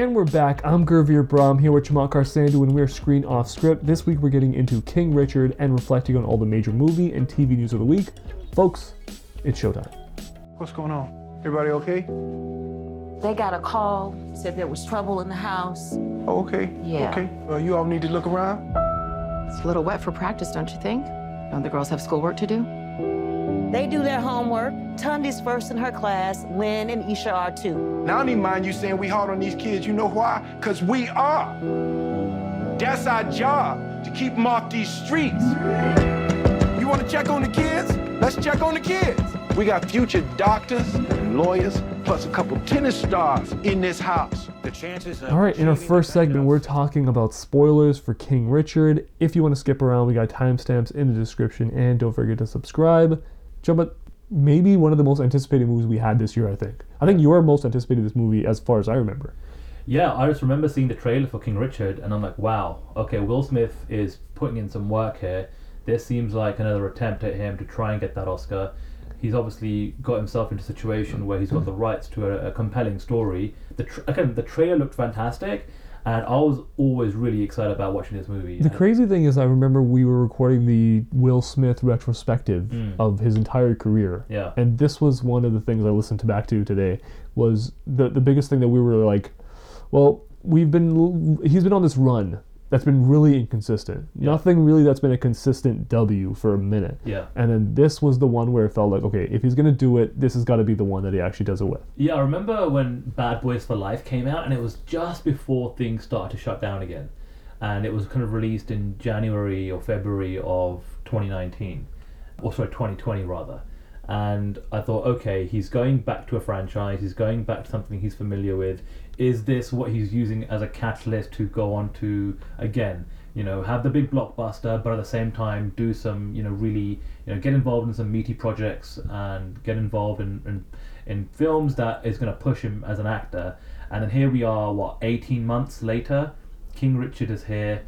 And we're back. I'm Gervier Brahm here with Jamal Karsandu, and we're Screen Off Script. This week we're getting into King Richard and reflecting on all the major movie and TV news of the week. Folks, it's showtime. What's going on? Everybody okay? They got a call, said there was trouble in the house. Oh, okay. Yeah. Okay. You all need to look around? It's a little wet for practice, don't you think? Don't the girls have schoolwork to do? They do their homework. Tundi's first in her class. Lynn and Isha are too. Now, I don't even mind you saying we hard on these kids. You know why? Because we are. That's our job, to keep them off these streets. You want to check on the kids? Let's check on the kids. We got future doctors and lawyers, plus a couple tennis stars in this house. The chances of... All right, in our first segment, we're talking about spoilers for King Richard. If you want to skip around, we got timestamps in the description, and don't forget to subscribe. But maybe one of the most anticipated movies we had this year, I think. I think you were most anticipated this movie as far as I remember. Yeah, I just remember seeing the trailer for King Richard, and I'm like, wow, okay, Will Smith is putting in some work here. This seems like another attempt at him to try and get that Oscar. He's obviously got himself into a situation where he's got the rights to a compelling story. The trailer looked fantastic, and I was always really excited about watching this movie. The crazy thing is, I remember we were recording the Will Smith retrospective of his entire career. Yeah. And this was one of the things I listened to back to today, was the biggest thing that we were like, well, he's been on this run that's been really inconsistent. Yeah. Nothing really that's been a consistent W for a minute. Yeah. And then this was the one where it felt like, okay, if he's going to do it, this has got to be the one that he actually does it with. Yeah, I remember when Bad Boys for Life came out, and it was just before things started to shut down again. And it was kind of released in January or February of 2019. Or sorry, 2020 rather. And I thought, okay, he's going back to a franchise. He's going back to something he's familiar with. Is this what he's using as a catalyst to go on to, again, you know, have the big blockbuster, but at the same time do some, you know, really, you know, get involved in some meaty projects and get involved in films that is going to push him as an actor. And then here we are, 18 months later, King Richard is here.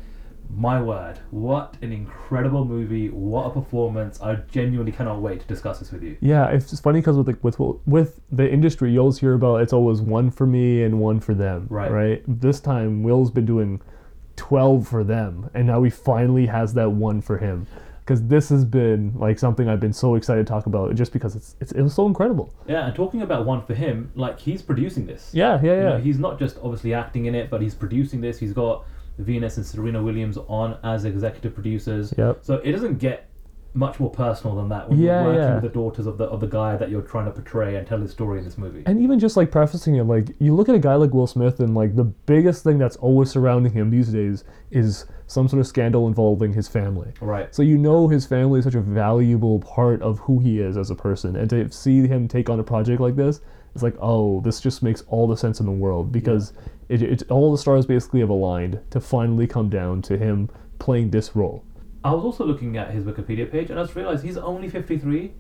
My word, what an incredible movie, what a performance. I genuinely cannot wait to discuss this with you. Yeah, it's just funny because with the industry, you always hear about it's always one for me and one for them, right? This time, Will's been doing 12 for them, and now he finally has that one for him. Because this has been like something I've been so excited to talk about, just because it was so incredible. Yeah, and talking about one for him, like, he's producing this. Yeah. You know, he's not just obviously acting in it, but he's producing this. He's got Venus and Serena Williams on as executive producers. Yep. So it doesn't get much more personal than that when you're working with the daughters of the guy that you're trying to portray and tell his story in this movie. And even just like prefacing it, like, you look at a guy like Will Smith, and like the biggest thing that's always surrounding him these days is some sort of scandal involving his family. Right. So you know his family is such a valuable part of who he is as a person, and to see him take on a project like this, it's like, oh, this just makes all the sense in the world, because it's all the stars basically have aligned to finally come down to him playing this role. I was also looking at his Wikipedia page, and I just realized he's only 53.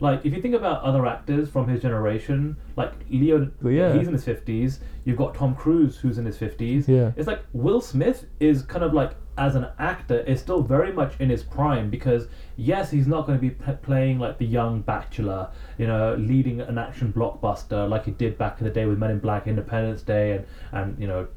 Like, if you think about other actors from his generation, like Leo, he's in his 50s. You've got Tom Cruise, who's in his 50s. Yeah. It's like Will Smith is kind of like, as an actor, is still very much in his prime, because yes, he's not going to be playing like the young bachelor, you know, leading an action blockbuster like he did back in the day with Men in Black, Independence Day, and you know,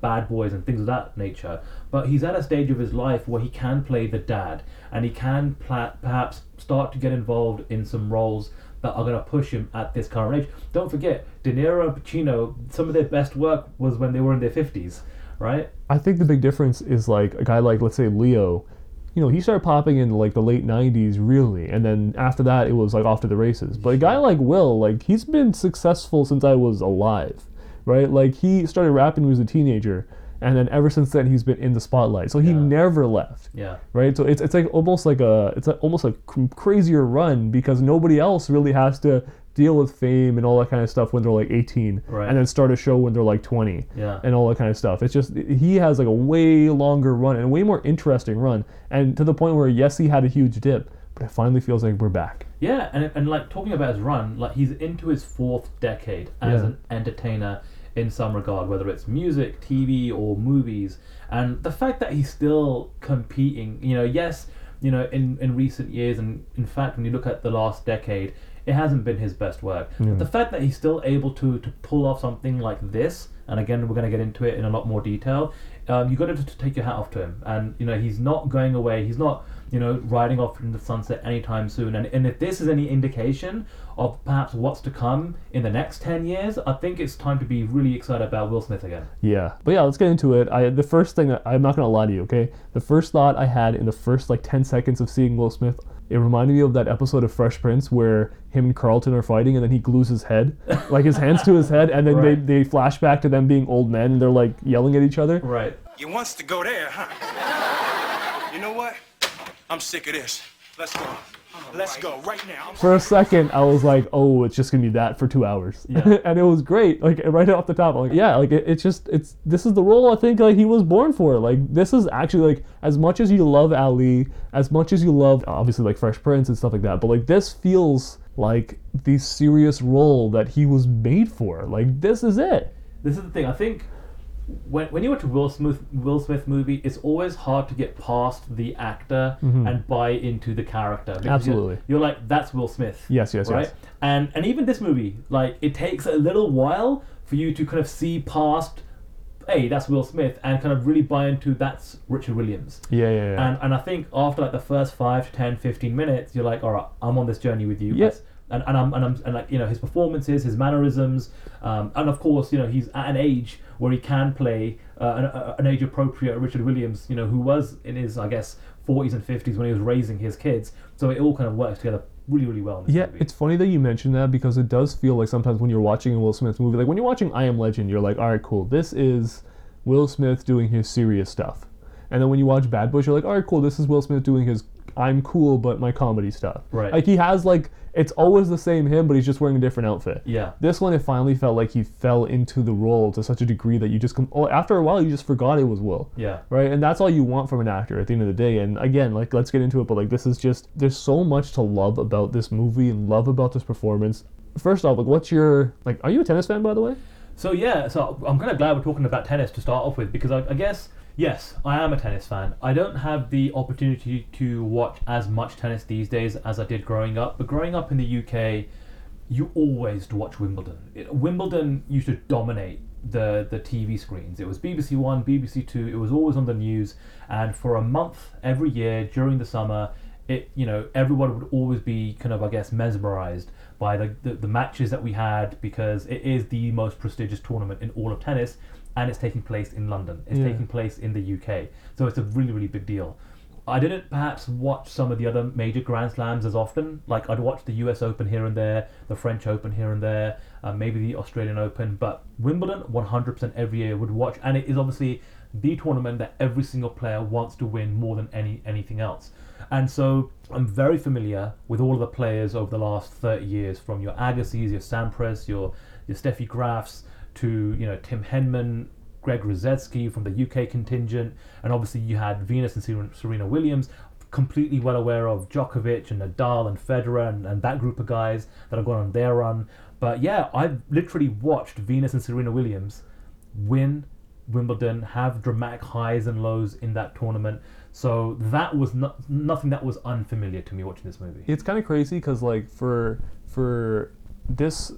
Bad Boys and things of that nature. But he's at a stage of his life where he can play the dad, and he can perhaps start to get involved in some roles that are going to push him at this current age. Don't forget, De Niro and Pacino, some of their best work was when they were in their 50s. Right? I think the big difference is, like, a guy like, let's say, Leo, you know, he started popping in like the late 90s, really, and then after that it was like off to the races. But a guy like Will, like, he's been successful since I was alive, right? Like, he started rapping when he was a teenager, and then ever since then he's been in the spotlight. So he never left. Yeah. Right? So it's like almost like a crazier run, because nobody else really has to deal with fame and all that kind of stuff when they're like 18, right, and then start a show when they're like 20, and all that kind of stuff. It's just, he has like a way longer run and a way more interesting run, and to the point where, yes, he had a huge dip, but it finally feels like we're back. Yeah, and like, talking about his run, like, he's into his fourth decade as an entertainer in some regard, whether it's music, TV, or movies, and the fact that he's still competing, you know, yes, you know, in recent years, and in fact, when you look at the last decade, it hasn't been his best work. But the fact that he's still able to pull off something like this, and again, we're going to get into it in a lot more detail, you've got to take your hat off to him. And, you know, he's not going away. He's not, you know, riding off in the sunset anytime soon. And if this is any indication of perhaps what's to come in the next 10 years, I think it's time to be really excited about Will Smith again. Yeah. But yeah, let's get into it. The first thing that, I'm not going to lie to you, okay? The first thought I had in the first, 10 seconds of seeing Will Smith, it reminded me of that episode of Fresh Prince where him and Carlton are fighting and then he glues his head, his hands to his head, and then they flash back to them being old men and they're, yelling at each other. Right. You wants to go there, huh? You know what? I'm sick of this. Let's go. Let's go right now. For a second, I was like, oh, it's just going to be that for 2 hours. Yeah. And it was great. Right off the top. This is the role I think, he was born for. This is actually, as much as you love Ali, as much as you love, obviously, Fresh Prince and stuff like that, but, this feels like the serious role that he was made for. This is it. This is the thing. I think when you watch a Will Smith movie, it's always hard to get past the actor and buy into the character. Absolutely. You're like, that's Will Smith. Yes, right? Yes. And even this movie, it takes a little while for you to kind of see past, hey, that's Will Smith, and kind of really buy into that's Richard Williams. Yeah. And I think after the first 5 to 10, 15 minutes, you're like, all right, I'm on this journey with you. Yes. And his performances, his mannerisms, and of course, he's at an age where he can play an age-appropriate Richard Williams, who was in his, 40s and 50s when he was raising his kids. So it all kind of works together really, really well in this movie. It's funny that you mentioned that because it does feel like sometimes when you're watching a Will Smith movie, when you're watching I Am Legend, you're like, all right, cool, this is Will Smith doing his serious stuff. And then when you watch Bad Boys, you're like, all right, cool, this is Will Smith doing his I'm cool, but my comedy stuff. Right. He has, it's always the same him, but he's just wearing a different outfit. Yeah. This one, it finally felt like he fell into the role to such a degree that you just, after a while, you just forgot it was Will. Yeah. Right? And that's all you want from an actor at the end of the day. And again, let's get into it, but, this is just, there's so much to love about this movie and love about this performance. First off, what's your, are you a tennis fan, by the way? So I'm kind of glad we're talking about tennis to start off with, because I guess... Yes, I am a tennis fan. I don't have the opportunity to watch as much tennis these days as I did growing up. But growing up in the UK, you always watch Wimbledon. Wimbledon used to dominate the TV screens. It was BBC One, BBC Two. It was always on the news. And for a month every year during the summer, everyone would always be kind of, mesmerized by the matches that we had because it is the most prestigious tournament in all of tennis. And it's taking place in London. It's taking place in the UK. So it's a really, really big deal. I didn't perhaps watch some of the other major Grand Slams as often. I'd watch the US Open here and there, the French Open here and there, maybe the Australian Open. But Wimbledon, 100% every year would watch. And it is obviously the tournament that every single player wants to win more than anything else. And so I'm very familiar with all of the players over the last 30 years, from your Agassiz, your Sampras, your Steffi Grafs, to Tim Henman, Greg Rosetsky from the UK contingent, and obviously you had Venus and Serena Williams, completely well aware of Djokovic and Nadal and Federer and that group of guys that have gone on their run. But yeah, I've literally watched Venus and Serena Williams win Wimbledon, have dramatic highs and lows in that tournament. So that was nothing that was unfamiliar to me watching this movie. It's kind of crazy because for this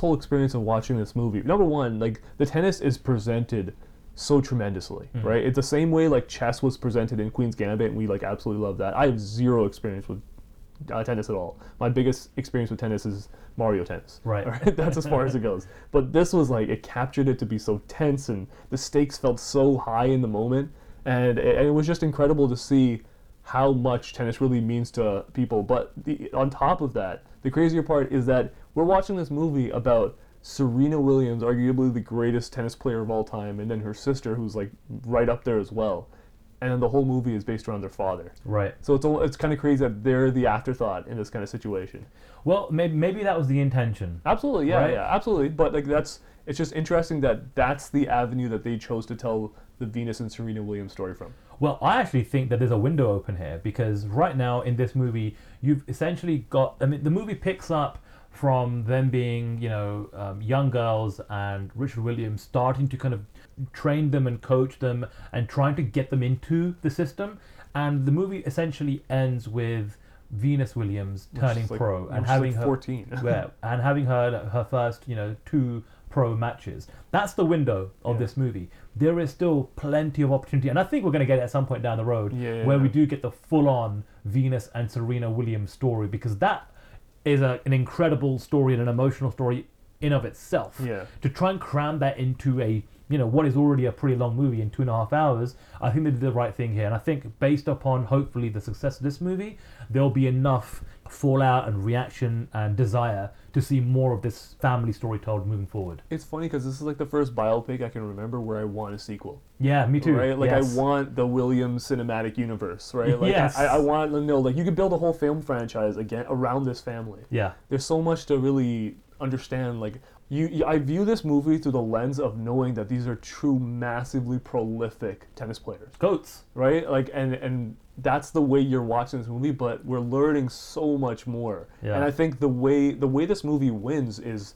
whole experience of watching this movie, number one, the tennis is presented so tremendously, right? It's the same way chess was presented in Queen's Gambit, and we absolutely love that. I have zero experience with tennis at all. My biggest experience with tennis is Mario Tennis, right? That's as far as it goes. But this was it captured it to be so tense, and the stakes felt so high in the moment, and it was just incredible to see how much tennis really means to people. But on top of that, the crazier part is that we're watching this movie about Serena Williams, arguably the greatest tennis player of all time, and then her sister, who's right up there as well. And then the whole movie is based around their father. Right. So it's kind of crazy that they're the afterthought in this kind of situation. Well, maybe that was the intention. Absolutely, yeah, right? Yeah, absolutely. But it's just interesting that that's the avenue that they chose to tell the Venus and Serena Williams story from. Well, I actually think that there's a window open here, because right now in this movie, you've essentially got... I mean, the movie picks up from them being, young girls, and Richard Williams starting to kind of train them and coach them and trying to get them into the system. And the movie essentially ends with Venus Williams turning pro and having her 14 and having her first, you know, 2 pro matches. That's the window of this movie. There is still plenty of opportunity, and I think we're going to get it at some point down the road where we do get the full-on Venus and Serena Williams story, because that is an incredible story and an emotional story in of itself. Yeah. To try and cram that into a, you know, what is already a pretty long movie in 2.5 hours, I think they did the right thing here. And I think based upon hopefully the success of this movie, there'll be enough fallout and reaction and desire to see more of this family story told moving forward. It's funny because this is like the first biopic I can remember where I want a sequel. Yeah, me too. Right? Like, yes. I want the Williams cinematic universe, right? Like, yes. I want, you know, like, you could build a whole film franchise again around this family. Yeah. There's so much to really understand. Like, I view this movie through the lens of knowing that these are true, massively prolific tennis players. Goats. Right? Like, and that's the way you're watching this movie, but we're learning so much more. Yeah. And I think the way this movie wins is,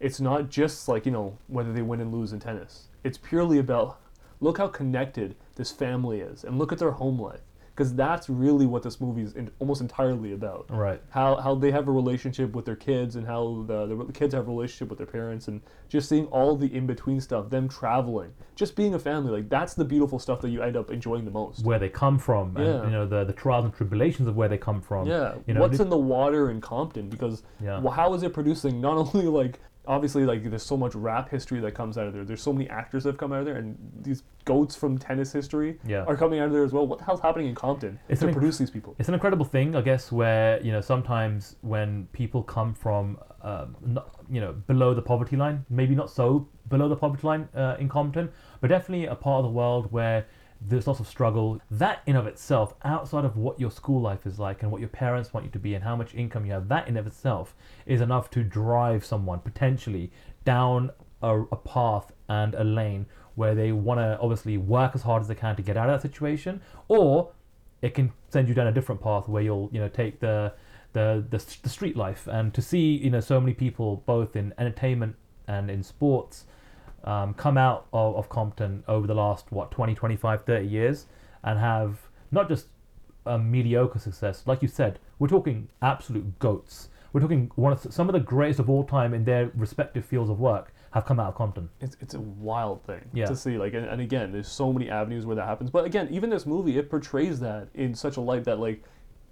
it's not just like, you know, whether they win and lose in tennis. It's purely about, look how connected this family is, and look at their home life. Because that's really what this movie is almost entirely about. Right. How they have a relationship with their kids, and how the kids have a relationship with their parents, and just seeing all the in-between stuff, them traveling, just being a family. Like, that's the beautiful stuff that you end up enjoying the most. Where they come from, and you know, the trials and tribulations of where they come from. Yeah, you know, what's in the water in Compton, because well, how is it producing not only, like, obviously, like, there's so much rap history that comes out of there. There's so many actors that have come out of there, and these goats from tennis history are coming out of there as well. What the hell's happening in Compton to produce these people? It's an incredible thing, I guess, where, you know, sometimes when people come from, you know, below the poverty line, maybe not so below the poverty line in Compton, but definitely a part of the world where there's lots of struggle. That in of itself, outside of what your school life is like and what your parents want you to be and how much income you have, that in of itself is enough to drive someone potentially down a path and a lane where they want to obviously work as hard as they can to get out of that situation, or it can send you down a different path where you'll, you know, take the street life. And to see, you know, so many people both in entertainment and in sports come out of Compton over the last, 20, 25, 30 years, and have not just a mediocre success. Like you said, we're talking absolute goats. We're talking some of the greatest of all time in their respective fields of work have come out of Compton. It's a wild thing to see. Like, and again, there's so many avenues where that happens. But again, even this movie, it portrays that in such a light that, like,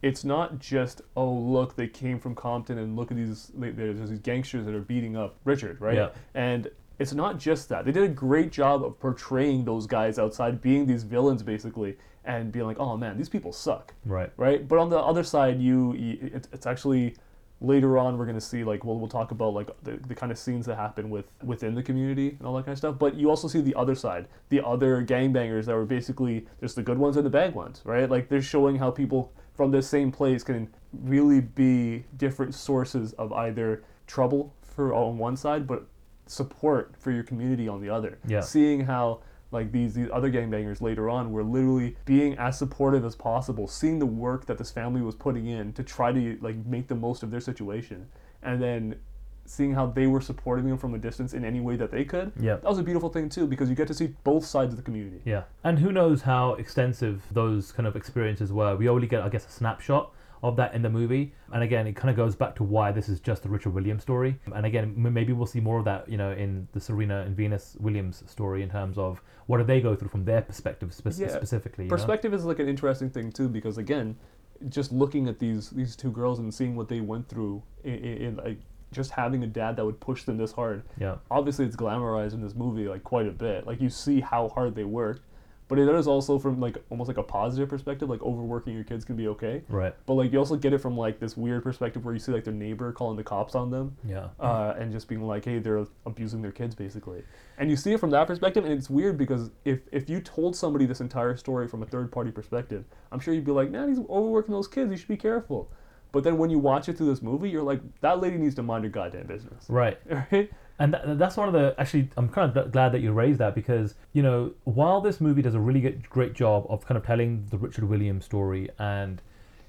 it's not just, oh, look, they came from Compton, and look at there's these gangsters that are beating up Richard, right? Yeah. And it's not just that. They did a great job of portraying those guys outside being these villains, basically, and being like, oh man, these people suck. Right. Right? But on the other side, it's actually, later on we're going to see, like, we'll talk about, like, the kind of scenes that happen within the community and all that kind of stuff. But you also see the other side, the other gangbangers that were basically, there's the good ones and the bad ones, right? Like, they're showing how people from the same place can really be different sources of either trouble for on one side, but support for your community on the other. Yeah. Seeing how, like, these other gangbangers later on were literally being as supportive as possible, seeing the work that this family was putting in to try to, like, make the most of their situation, and then seeing how they were supporting them from a distance in any way that they could. Yeah. That was a beautiful thing too, because you get to see both sides of the community. Yeah. And who knows how extensive those kind of experiences were. We only get, I guess, a snapshot of that in the movie. And again, it kind of goes back to why this is just the Richard Williams story. And again, maybe we'll see more of that, you know, in the Serena and Venus Williams story, in terms of what do they go through from their perspective specifically. Perspective, you know, is like an interesting thing too, because again, just looking at these two girls and seeing what they went through in like, just having a dad that would push them this hard. Yeah. Obviously it's glamorized in this movie, like, quite a bit. Like, you see how hard they worked. But it is also from, like, almost like a positive perspective, like, overworking your kids can be okay. Right. But, like, you also get it from, like, this weird perspective where you see, like, their neighbor calling the cops on them. Yeah. And just being like, hey, they're abusing their kids, basically. And you see it from that perspective, and it's weird because if you told somebody this entire story from a third-party perspective, I'm sure you'd be like, nah, he's overworking those kids, you should be careful. But then when you watch it through this movie, you're like, that lady needs to mind her goddamn business. Right. Right? And that's one of the... Actually, I'm kind of glad that you raised that, because, you know, while this movie does a really great job of kind of telling the Richard Williams story and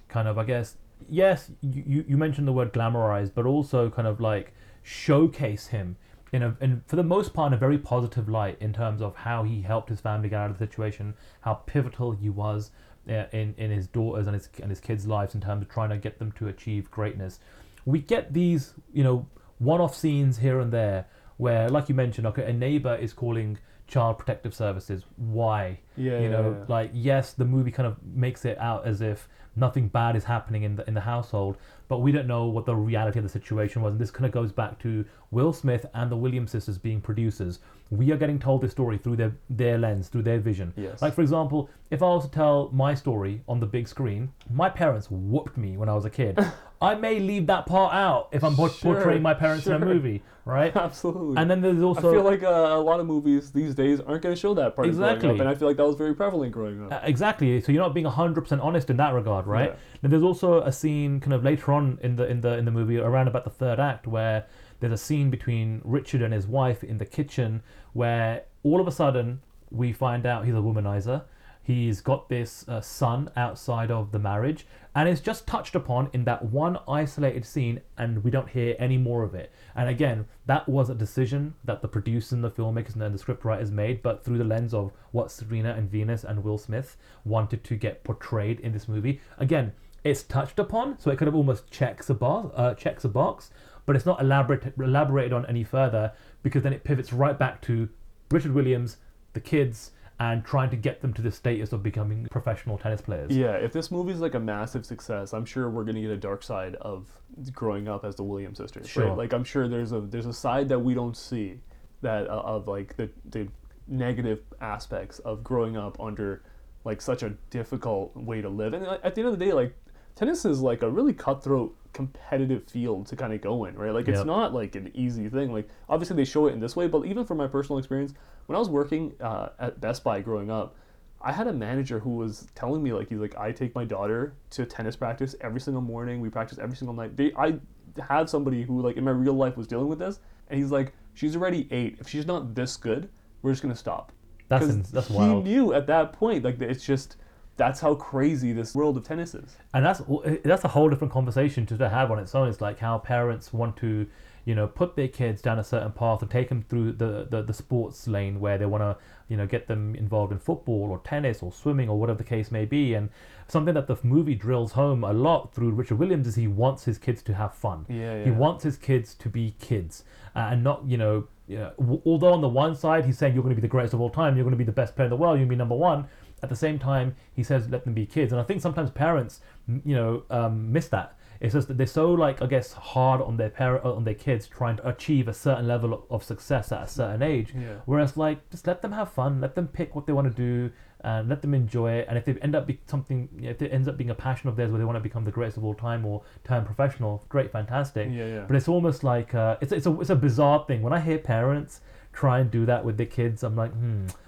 kind of, I guess, yes, you mentioned the word glamorized, but also kind of, like, showcase him in for the most part, in a very positive light, in terms of how he helped his family get out of the situation, how pivotal he was, in his daughters and his kids' lives in terms of trying to get them to achieve greatness. We get these, you know, one-off scenes here and there where, like you mentioned, okay, a neighbor is calling Child Protective Services. Why? Like, yes, the movie kind of makes it out as if nothing bad is happening in the household, but we don't know what the reality of the situation was. And this kind of goes back to Will Smith and the Williams sisters being producers. We are getting told this story through their lens, through their vision. Yes. Like, for example, if I was to tell my story on the big screen, my parents whooped me when I was a kid. I may leave that part out if I'm portraying my parents in a movie, right? Absolutely. And then there's also... I feel like a lot of movies these days aren't going to show that part growing up, and I feel like that was very prevalent growing up. Exactly. So you're not being 100% honest in that regard, right? Yeah. Now, there's also a scene kind of later on in the movie, around about the third act, where there's a scene between Richard and his wife in the kitchen where all of a sudden we find out he's a womanizer. He's got this son outside of the marriage, and it's just touched upon in that one isolated scene, and we don't hear any more of it. And again, that was a decision that the producer and the filmmakers and the scriptwriters made, but through the lens of what Serena and Venus and Will Smith wanted to get portrayed in this movie. Again, it's touched upon, so it kind of almost checks a box, but it's not elaborated on any further, because then it pivots right back to Richard Williams, the kids, and trying to get them to the status of becoming professional tennis players. Yeah, if this movie's like a massive success, I'm sure we're going to get a dark side of growing up as the Williams sisters. Sure. Right? Like, I'm sure there's a side that we don't see, that of like the negative aspects of growing up under like such a difficult way to live. And at the end of the day, like, tennis is like a really cutthroat, competitive field to kind of go in, right? Like, it's not like an easy thing. Like, obviously they show it in this way, but even from my personal experience, when I was working at Best Buy growing up, I had a manager who was telling me, like, he's like, I take my daughter to tennis practice every single morning. We practice every single night. I had somebody who, like, in my real life was dealing with this, and he's like, she's already 8. If she's not this good, we're just gonna stop. That's wild. He knew at that point, like, it's just. That's how crazy this world of tennis is. And that's a whole different conversation to have on its own. It's like how parents want to, you know, put their kids down a certain path and take them through the sports lane where they want to, you know, get them involved in football or tennis or swimming or whatever the case may be. And something that the movie drills home a lot through Richard Williams is he wants his kids to have fun. Yeah, yeah. He wants his kids to be kids and not, although on the one side he's saying you're going to be the greatest of all time, you're going to be the best player in the world, you're going to be number one. At the same time, he says, let them be kids. And I think sometimes parents, miss that. It's just that they're so, like, I guess, hard on their kids trying to achieve a certain level of success at a certain age. Yeah. Whereas, like, just let them have fun. Let them pick what they want to do and let them enjoy it. And if they end up if it ends up being a passion of theirs where they want to become the greatest of all time or turn professional, great, fantastic. Yeah, yeah. But it's almost like it's a bizarre thing. When I hear parents try and do that with their kids, I'm like,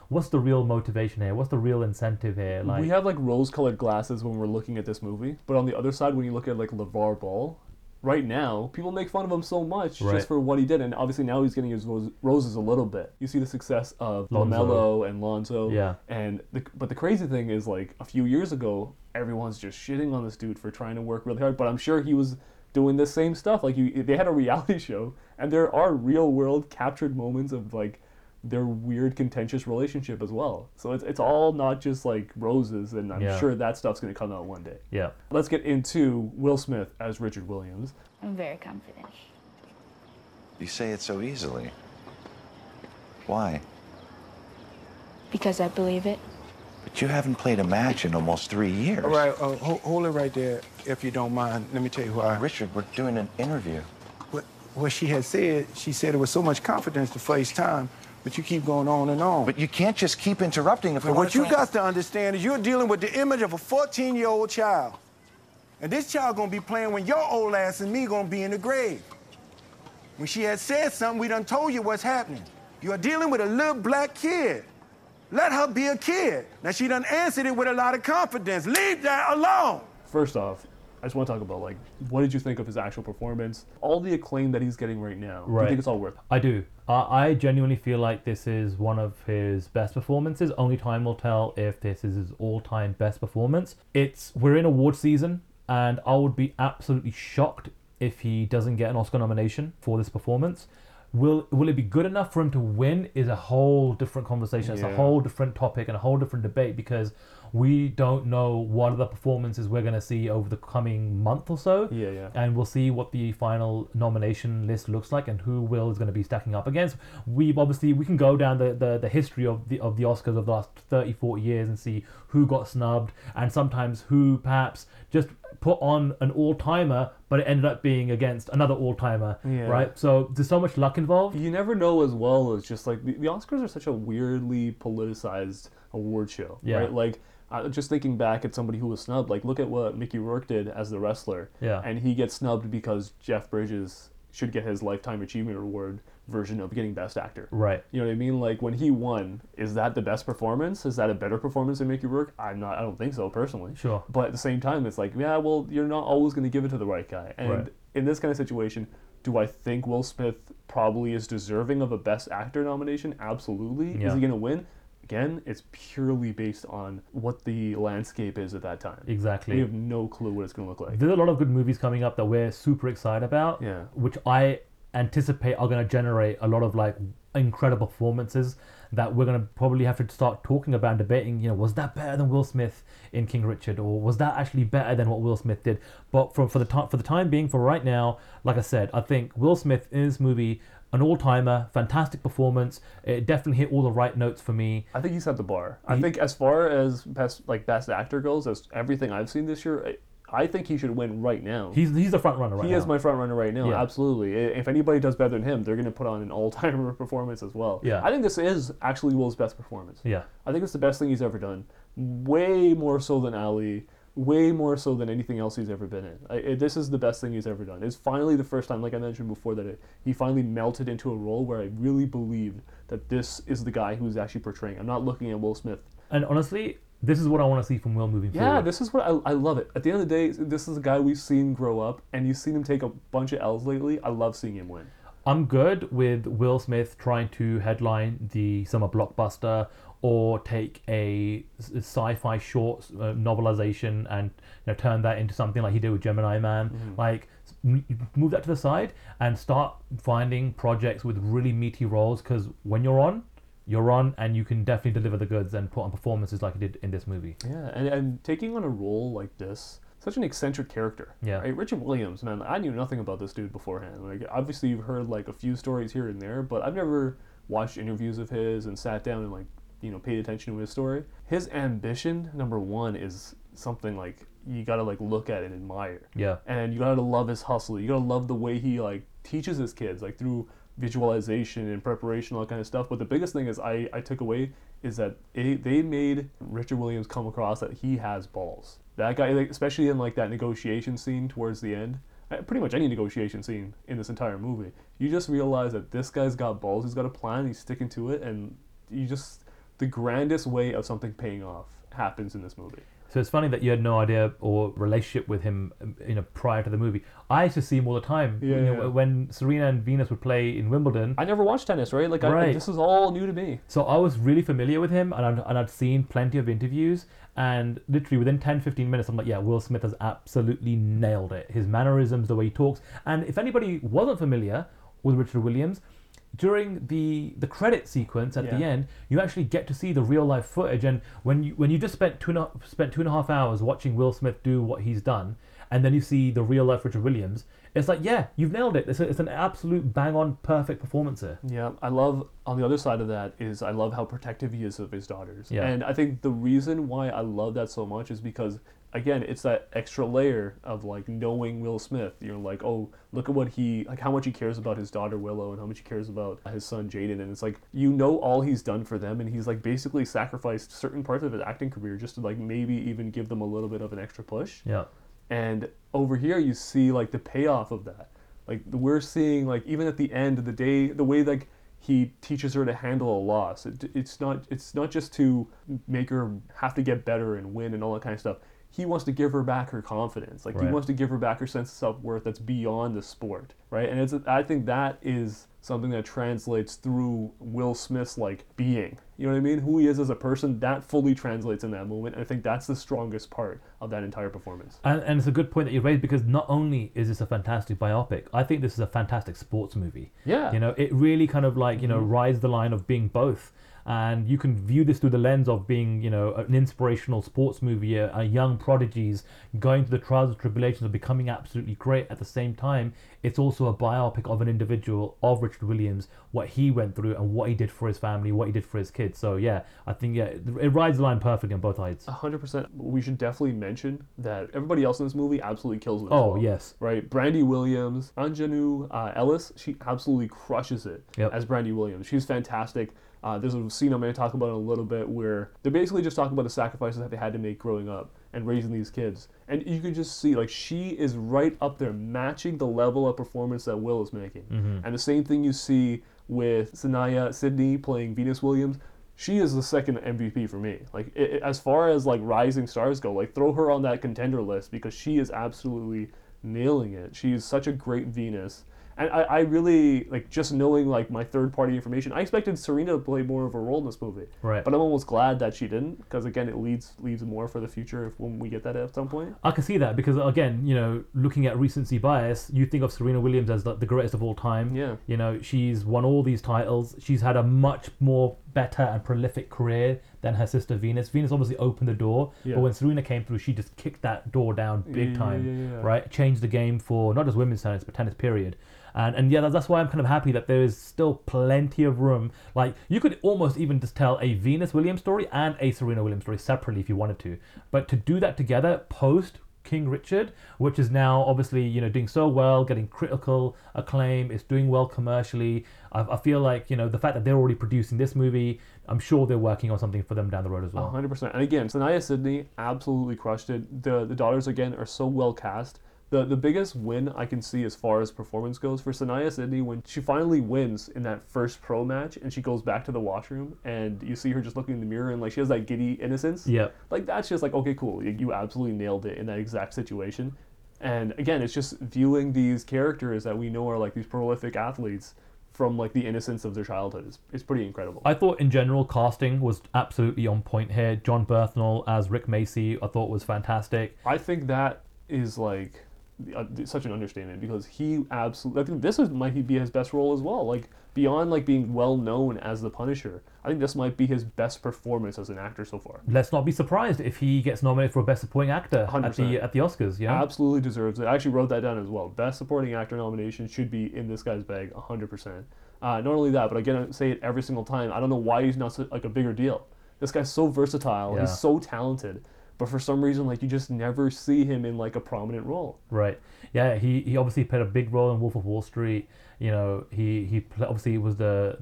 what's the real motivation here? What's the real incentive here? Like, we have, like, rose-colored glasses when we're looking at this movie, but on the other side, when you look at, like, LeVar Ball, right now, people make fun of him so much just for what he did, and obviously now he's getting his roses a little bit. You see the success of LaMelo and Lonzo, but the crazy thing is, like, a few years ago, everyone's just shitting on this dude for trying to work really hard, but I'm sure he was doing the same stuff. Like, they had a reality show, and there are real-world captured moments of, like, their weird contentious relationship as well. So it's all not just like roses, and I'm sure that stuff's going to come out one day. Yeah. Let's get into Will Smith as Richard Williams. I'm very confident. You say it so easily. Why? Because I believe it. But you haven't played a match in almost 3 years. All right, hold it right there, if you don't mind. Let me tell you why. Richard, we're doing an interview. What she said it was so much confidence to face time. But you keep going on and on. But you can't just keep interrupting. What you got to understand is you're dealing with the image of a 14-year-old child. And this child going to be playing when your old ass and me going to be in the grave. When she had said something, we done told you what's happening. You are dealing with a little black kid. Let her be a kid. Now, she done answered it with a lot of confidence. Leave that alone. First off, I just want to talk about, like, what did you think of his actual performance? All the acclaim that he's getting right now, do you think it's all worth it? I do. I genuinely feel like this is one of his best performances. Only time will tell if this is his all-time best performance. We're in award season, and I would be absolutely shocked if he doesn't get an Oscar nomination for this performance. Will it be good enough for him to win is a whole different conversation. It's a whole different topic and a whole different debate, because we don't know what other performances we're going to see over the coming month or so. Yeah. And we'll see what the final nomination list looks like and who Will is going to be stacking up against. We can go down the history of the Oscars of the last 30, 40 years and see who got snubbed, and sometimes who perhaps just put on an all-timer, but it ended up being against another all-timer, right? So there's so much luck involved. You never know, as well as just like the Oscars are such a weirdly politicized award show, right? Like, just thinking back at somebody who was snubbed, like look at what Mickey Rourke did as the wrestler, and he gets snubbed because Jeff Bridges should get his Lifetime Achievement Award version of getting Best Actor. Right. You know what I mean? Like, when he won, is that the best performance? Is that a better performance than Mickey Rourke? I don't think so, personally. Sure. But at the same time, it's like, yeah, well, you're not always going to give it to the right guy. And in this kind of situation, do I think Will Smith probably is deserving of a Best Actor nomination? Absolutely. Yeah. Is he going to win? Again, it's purely based on what the landscape is at that time. Exactly. We have no clue what it's going to look like. There's a lot of good movies coming up that we're super excited about, which I anticipate are going to generate a lot of like incredible performances that we're going to probably have to start talking about and debating, you know, was that better than Will Smith in King Richard, or was that actually better than what Will Smith did? But for the time being, for right now, like I said, I think Will Smith in this movie, an all-timer, fantastic performance. It definitely hit all the right notes for me. I think he's set the bar. I think as far as best actor goes, as everything I've seen this year, I think he should win right now. He's the front runner right now. He is my front runner right now, absolutely. If anybody does better than him, they're going to put on an all-timer performance as well. Yeah. I think this is actually Will's best performance. Yeah. I think it's the best thing he's ever done. Way more so than Ali. Way more so than anything else he's ever been in. This is the best thing he's ever done. It's finally the first time, like I mentioned before, that he finally melted into a role where I really believed that this is the guy who's actually portraying. I'm not looking at Will Smith. And honestly, this is what I want to see from Will moving forward. Yeah, this is what I love it. At the end of the day, this is a guy we've seen grow up, and you've seen him take a bunch of L's lately. I love seeing him win. I'm good with Will Smith trying to headline the summer blockbuster, or take a sci-fi short novelization and, you know, turn that into something like he did with Gemini Man. Like, move that to the side and start finding projects with really meaty roles, because when you're on and you can definitely deliver the goods and put on performances like he did in this movie. Yeah, and taking on a role like this, such an eccentric character. Yeah. Right? Richard Williams, man, I knew nothing about this dude beforehand. Like, obviously you've heard like a few stories here and there, but I've never watched interviews of his and sat down and like, you know, paid attention to his story. His ambition, number one, is something like you gotta like look at and admire. Yeah. And you gotta love his hustle. You gotta love the way he like teaches his kids, like through visualization and preparation, all that kind of stuff. But the biggest thing is I took away is that they made Richard Williams come across that he has balls. That guy, like, especially in like that negotiation scene towards the end, pretty much any negotiation scene in this entire movie, you just realize that this guy's got balls. He's got a plan. He's sticking to it, and you just, the grandest way of something paying off happens in this movie. So it's funny that you had no idea or relationship with him, you know, prior to the movie. I used to see him all the time. Yeah, when Serena and Venus would play in Wimbledon. I never watched tennis, right? Like, right. This is all new to me. So I was really familiar with him, and I'd seen plenty of interviews. And literally within 10, 15 minutes, I'm like, yeah, Will Smith has absolutely nailed it. His mannerisms, the way he talks. And if anybody wasn't familiar with Richard Williams, during the credit sequence at the end, you actually get to see the real life footage. And when you just spent 2.5 hours watching Will Smith do what he's done, and then you see the real life Richard Williams, it's like, yeah, you've nailed it. It's an absolute bang on perfect performance here. Yeah, I love, on the other side of that is I love how protective he is of his daughters. Yeah. And I think the reason why I love that so much is because, again, it's that extra layer of like knowing Will Smith. You're like, oh, look at what he, like how much he cares about his daughter Willow and how much he cares about his son Jaden. And it's like, you know, all he's done for them, and he's like basically sacrificed certain parts of his acting career just to like maybe even give them a little bit of an extra push. Yeah. And over here you see like the payoff of that. Like, we're seeing like even at the end of the day, the way like he teaches her to handle a loss. It's not just to make her have to get better and win and all that kind of stuff. he wants to give her back her confidence. Like, he wants to give her back her sense of self-worth that's beyond the sport, right? And it's, I think that is something that translates through Will Smith's, like, being. You know what I mean? Who he is as a person, that fully translates in that moment. And I think that's the strongest part of that entire performance. And it's a good point that you raised, because not only is this a fantastic biopic, I think this is a fantastic sports movie. Yeah. You know, it really kind of, like, you know, rides the line of being both. And you can view this through the lens of being, you know, an inspirational sports movie, a young prodigies going through the trials and tribulations of becoming absolutely great. At the same time, it's also a biopic of an individual, of Richard Williams, what he went through and what he did for his family, what he did for his kids. So, yeah, I think it rides the line perfectly on both sides. 100%. We should definitely mention that everybody else in this movie absolutely kills it. Oh, well, yes. Right? Brandi Williams, Anjanou Ellis, she absolutely crushes it as Brandi Williams. She's fantastic. There's a scene I'm going to talk about in a little bit where they're basically just talking about the sacrifices that they had to make growing up and raising these kids. And you can just see, like, she is right up there matching the level of performance that Will is making. Mm-hmm. And the same thing you see with Saniyya Sidney playing Venus Williams. She is the second MVP for me. Like, as far as, like, rising stars go, like, throw her on that contender list, because she is absolutely nailing it. She is such a great Venus. And I really, like, just knowing, like, my third-party information, I expected Serena to play more of a role in this movie. Right. But I'm almost glad that she didn't, because, again, it leaves more for the future when we get that at some point. I can see that, because, again, you know, looking at recency bias, you think of Serena Williams as the greatest of all time. Yeah. You know, she's won all these titles. She's had a much more better and prolific career than her sister Venus. Venus obviously opened the door, but when Serena came through, she just kicked that door down big time, right? Changed the game for not just women's tennis, but tennis, period. And yeah, that's why I'm kind of happy that there is still plenty of room. Like, you could almost even just tell a Venus Williams story and a Serena Williams story separately if you wanted to. But to do that together post King Richard, which is now obviously, you know, doing so well, getting critical acclaim, it's doing well commercially. I feel like, you know, the fact that they're already producing this movie, I'm sure they're working on something for them down the road as well. 100%. And again, Saniyya Sidney absolutely crushed it. The daughters, again, are so well cast. The biggest win I can see as far as performance goes for Saniyya Sidney, when she finally wins in that first pro match and she goes back to the washroom and you see her just looking in the mirror and, like, she has that giddy innocence. Yeah. Like, that's just like, okay, cool. You absolutely nailed it in that exact situation. And again, it's just viewing these characters that we know are, like, these prolific athletes from, like, the innocence of their childhood. It's pretty incredible. I thought in general casting was absolutely on point here. John Berthnell as Rick Macy I thought was fantastic. I think that is, like, such an understatement, because he absolutely, I think this might be his best role as well. Like, beyond, like, being well known as the Punisher, I think this might be his best performance as an actor so far. Let's not be surprised if he gets nominated for Best Supporting Actor 100%. at the Oscars. Yeah, absolutely deserves it. I actually wrote that down as well. Best Supporting Actor nomination should be in this guy's bag 100%. Not only that, but again, I say it every single time, I don't know why he's not, like, a bigger deal. This guy's so versatile. Yeah. He's so talented. But for some reason, like, you just never see him in, like, a prominent role. Right. Yeah, he obviously played a big role in Wolf of Wall Street. You know, he obviously was the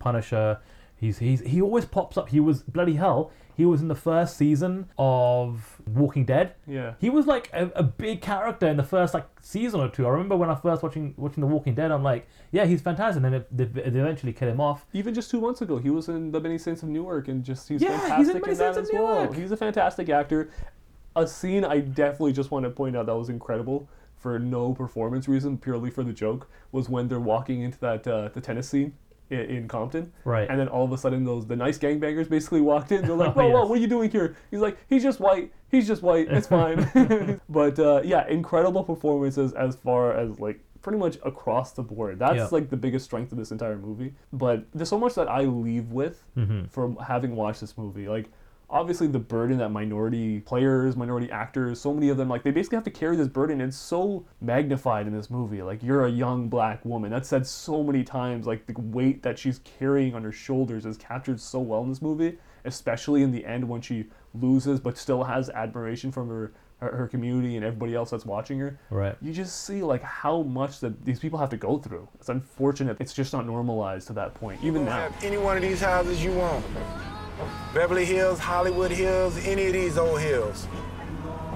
Punisher. He always pops up. He was, bloody hell, he was in the first season of Walking Dead. Yeah. He was, like, a big character in the first, like, season or two. I remember when I first watching The Walking Dead, I'm like, yeah, he's fantastic. And then they eventually kill him off. Even just 2 months ago, he was in The Many Saints of Newark, and just he's fantastic. He's in Many Saints of Newark. He's a fantastic actor. A scene I definitely just want to point out that was incredible for no performance reason, purely for the joke, was when they're walking into that the tennis scene in Compton, right? And then all of a sudden, the nice gangbangers basically walked in. They're like, "Whoa, whoa, what are you doing here?" He's like, "He's just white. He's just white. It's fine." But yeah, incredible performances as far as, like, pretty much across the board. That's like the biggest strength of this entire movie. But there's so much that I leave with from having watched this movie. Like, obviously, the burden that minority players, minority actors, so many of them, like, they basically have to carry this burden. It's so magnified in this movie. Like, you're a young black woman. That's said so many times. Like, the weight that she's carrying on her shoulders is captured so well in this movie, especially in the end when she loses but still has admiration from her community and everybody else that's watching her. Right. You just see, like, how much that these people have to go through. It's unfortunate. It's just not normalized to that point, even now. You can have any one of these houses you want. Beverly Hills, Hollywood Hills, any of these old hills.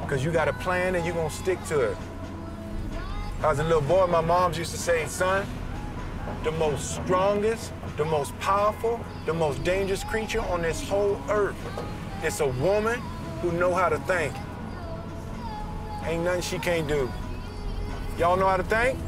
Because you got a plan and you're going to stick to it. I was a little boy, my mom used to say, son, the most strongest, the most powerful, the most dangerous creature on this whole earth, it's a woman who know how to think. Ain't nothing she can't do. Y'all know how to think?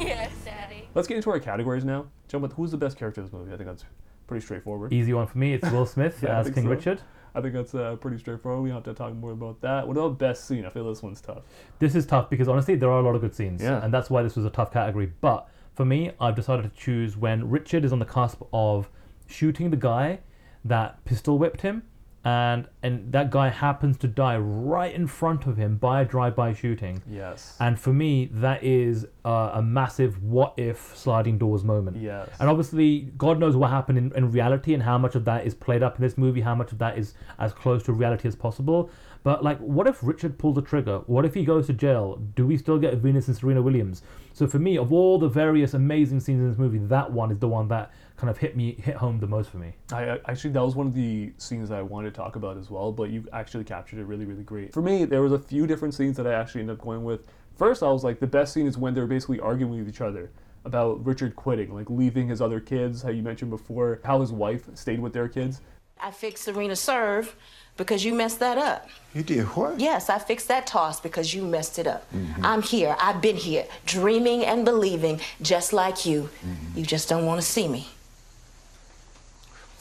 Yes, Daddy. Let's get into our categories now. Gentlemen, who's the best character in this movie? I think that's pretty straightforward. Easy one for me. It's Will Smith as King Richard. I think that's pretty straightforward. We don't have to talk more about that. What about best scene? I feel this one's tough. This is tough because honestly, there are a lot of good scenes. Yeah. And that's why this was a tough category. But for me, I've decided to choose when Richard is on the cusp of shooting the guy that pistol whipped him. And that guy happens to die right in front of him by a drive-by shooting. Yes. And for me, that is a massive what-if sliding doors moment. Yes. And obviously, God knows what happened in reality and how much of that is played up in this movie, how much of that is as close to reality as possible. But, like, what if Richard pulls the trigger? What if he goes to jail? Do we still get Venus and Serena Williams? So for me, of all the various amazing scenes in this movie, that one is the one that kind of hit home the most for me. I actually, that was one of the scenes that I wanted to talk about as well, but you actually captured it really, really great. For me, there was a few different scenes that I actually ended up going with. First, I was like, the best scene is when they're basically arguing with each other about Richard quitting, like leaving his other kids, how you mentioned before, how his wife stayed with their kids. I fixed Serena's serve because you messed that up. You did what? Yes, I fixed that toss because you messed it up. Mm-hmm. I'm here, I've been here, dreaming and believing just like you. Mm-hmm. You just don't want to see me.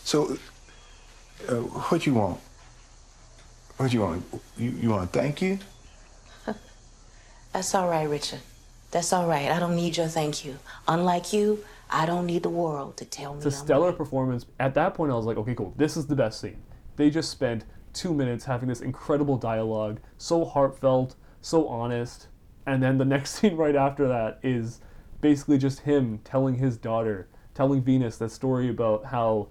So, what you want? What you want? You want to thank you? That's all right, Richard. That's all right. I don't need your thank you. Unlike you, I don't need the world to tell me. It's a stellar performance. At that point, I was like, okay, cool. This is the best scene. They just spent 2 minutes having this incredible dialogue, so heartfelt, so honest. And then the next scene right after that is basically just him telling his daughter, telling Venus that story about how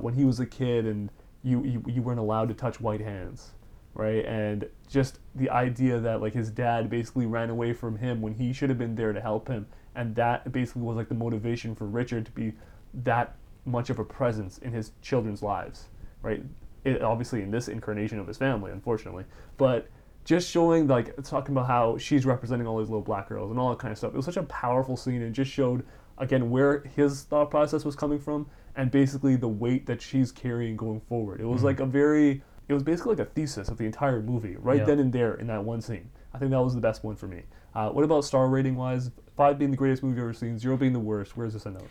when he was a kid and you weren't allowed to touch white hands, right? And just the idea that like his dad basically ran away from him when he should have been there to help him, and that basically was like the motivation for Richard to be that much of a presence in his children's lives, right? It, obviously in this incarnation of his family, unfortunately, but just showing like talking about how she's representing all these little black girls and all that kind of stuff. It was such a powerful scene and just showed again where his thought process was coming from. And basically the weight that she's carrying going forward. It was like it was basically like a thesis of the entire movie, right? Yeah. Then and there in that one scene. I think that was the best one for me. What about star rating wise? 5 being the greatest movie I've ever seen, 0 being the worst. Where is this ending?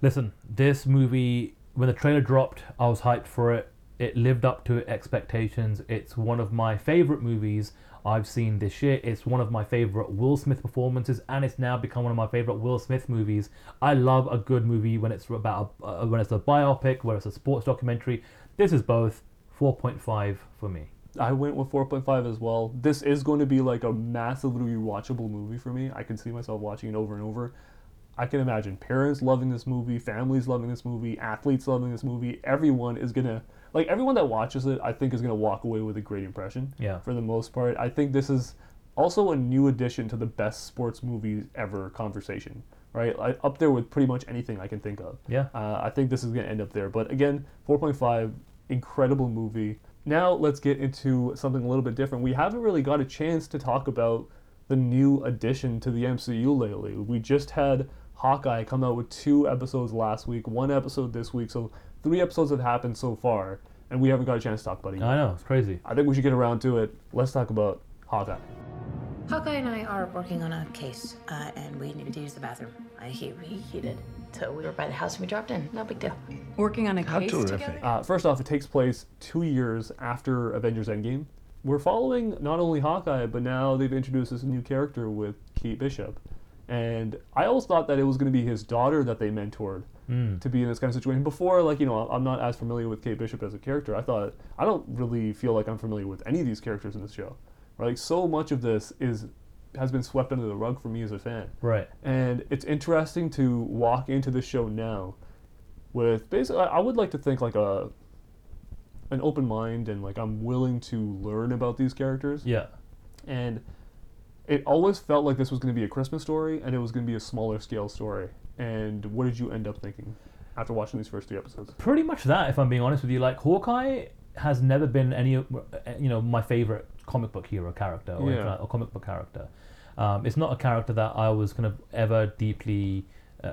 Listen, this movie, when the trailer dropped, I was hyped for it. It lived up to expectations. It's one of my favorite movies I've seen this year. It's one of my favorite Will Smith performances, and it's now become one of my favorite Will Smith movies. I love a good movie when it's about when it's a biopic, when it's a sports documentary. This is both. 4.5 for me. I went with 4.5 as well. This is going to be like a massively rewatchable movie for me. I can see myself watching it over and over. I can imagine parents loving this movie, families loving this movie, athletes loving this movie. Everyone is gonna. Like, everyone that watches it, I think, is going to walk away with a great impression, yeah, for the most part. I think this is also a new addition to the best sports movies ever conversation, right? Up there with pretty much anything I can think of. Yeah. I think this is going to end up there. But again, 4.5, incredible movie. Now let's get into something a little bit different. We haven't really got a chance to talk about the new addition to the MCU lately. We just had Hawkeye come out with 2 episodes last week, 1 episode this week, so 3 episodes have happened so far, and we haven't got a chance to talk about it yet. I know, it's crazy. I think we should get around to it. Let's talk about Hawkeye. Hawkeye and I are working on a case, and we needed to use the bathroom. He heated. So we were by the house and we dropped in. No big deal. Working on a case together? First off, it takes place 2 years after Avengers Endgame. We're following not only Hawkeye, but now they've introduced this new character with Kate Bishop. And I always thought that it was going to be his daughter that they mentored to be in this kind of situation. Before, like, you know, I'm not as familiar with Kate Bishop as a character. I don't really feel like I'm familiar with any of these characters in this show. Right? Like, so much of this has been swept under the rug for me as a fan. Right. And it's interesting to walk into the show now with basically, I would like to think like an open mind and like I'm willing to learn about these characters. Yeah. And it always felt like this was going to be a Christmas story, and it was going to be a smaller scale story. And what did you end up thinking after watching these first 3 episodes? Pretty much that, if I'm being honest with you. Like, Hawkeye has never been any, my favorite comic book hero character or comic book character. It's not a character that I was kind of ever deeply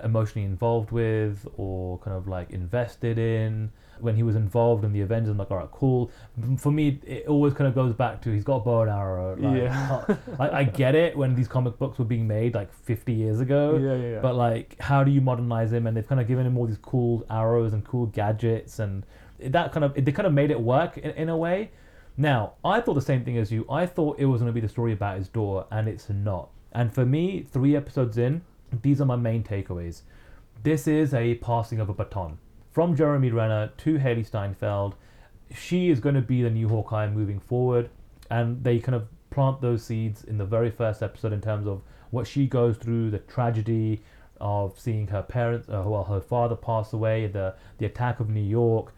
emotionally involved with or kind of like invested in. When he was involved in the Avengers, I'm like, all right, cool. For me, it always kind of goes back to he's got a bow and arrow. Like, yeah. I get it when these comic books were being made like 50 years ago. Yeah. But like, how do you modernize him? And they've kind of given him all these cool arrows and cool gadgets, and that kind of they kind of made it work in a way. Now, I thought the same thing as you. I thought it was going to be the story about his daughter, and it's not. And for me, 3 episodes in, these are my main takeaways. This is a passing of a baton. From Jeremy Renner to Hailee Steinfeld, she is going to be the new Hawkeye moving forward. And they kind of plant those seeds in the very first episode in terms of what she goes through, the tragedy of seeing her parents, her father pass away, the attack of New York.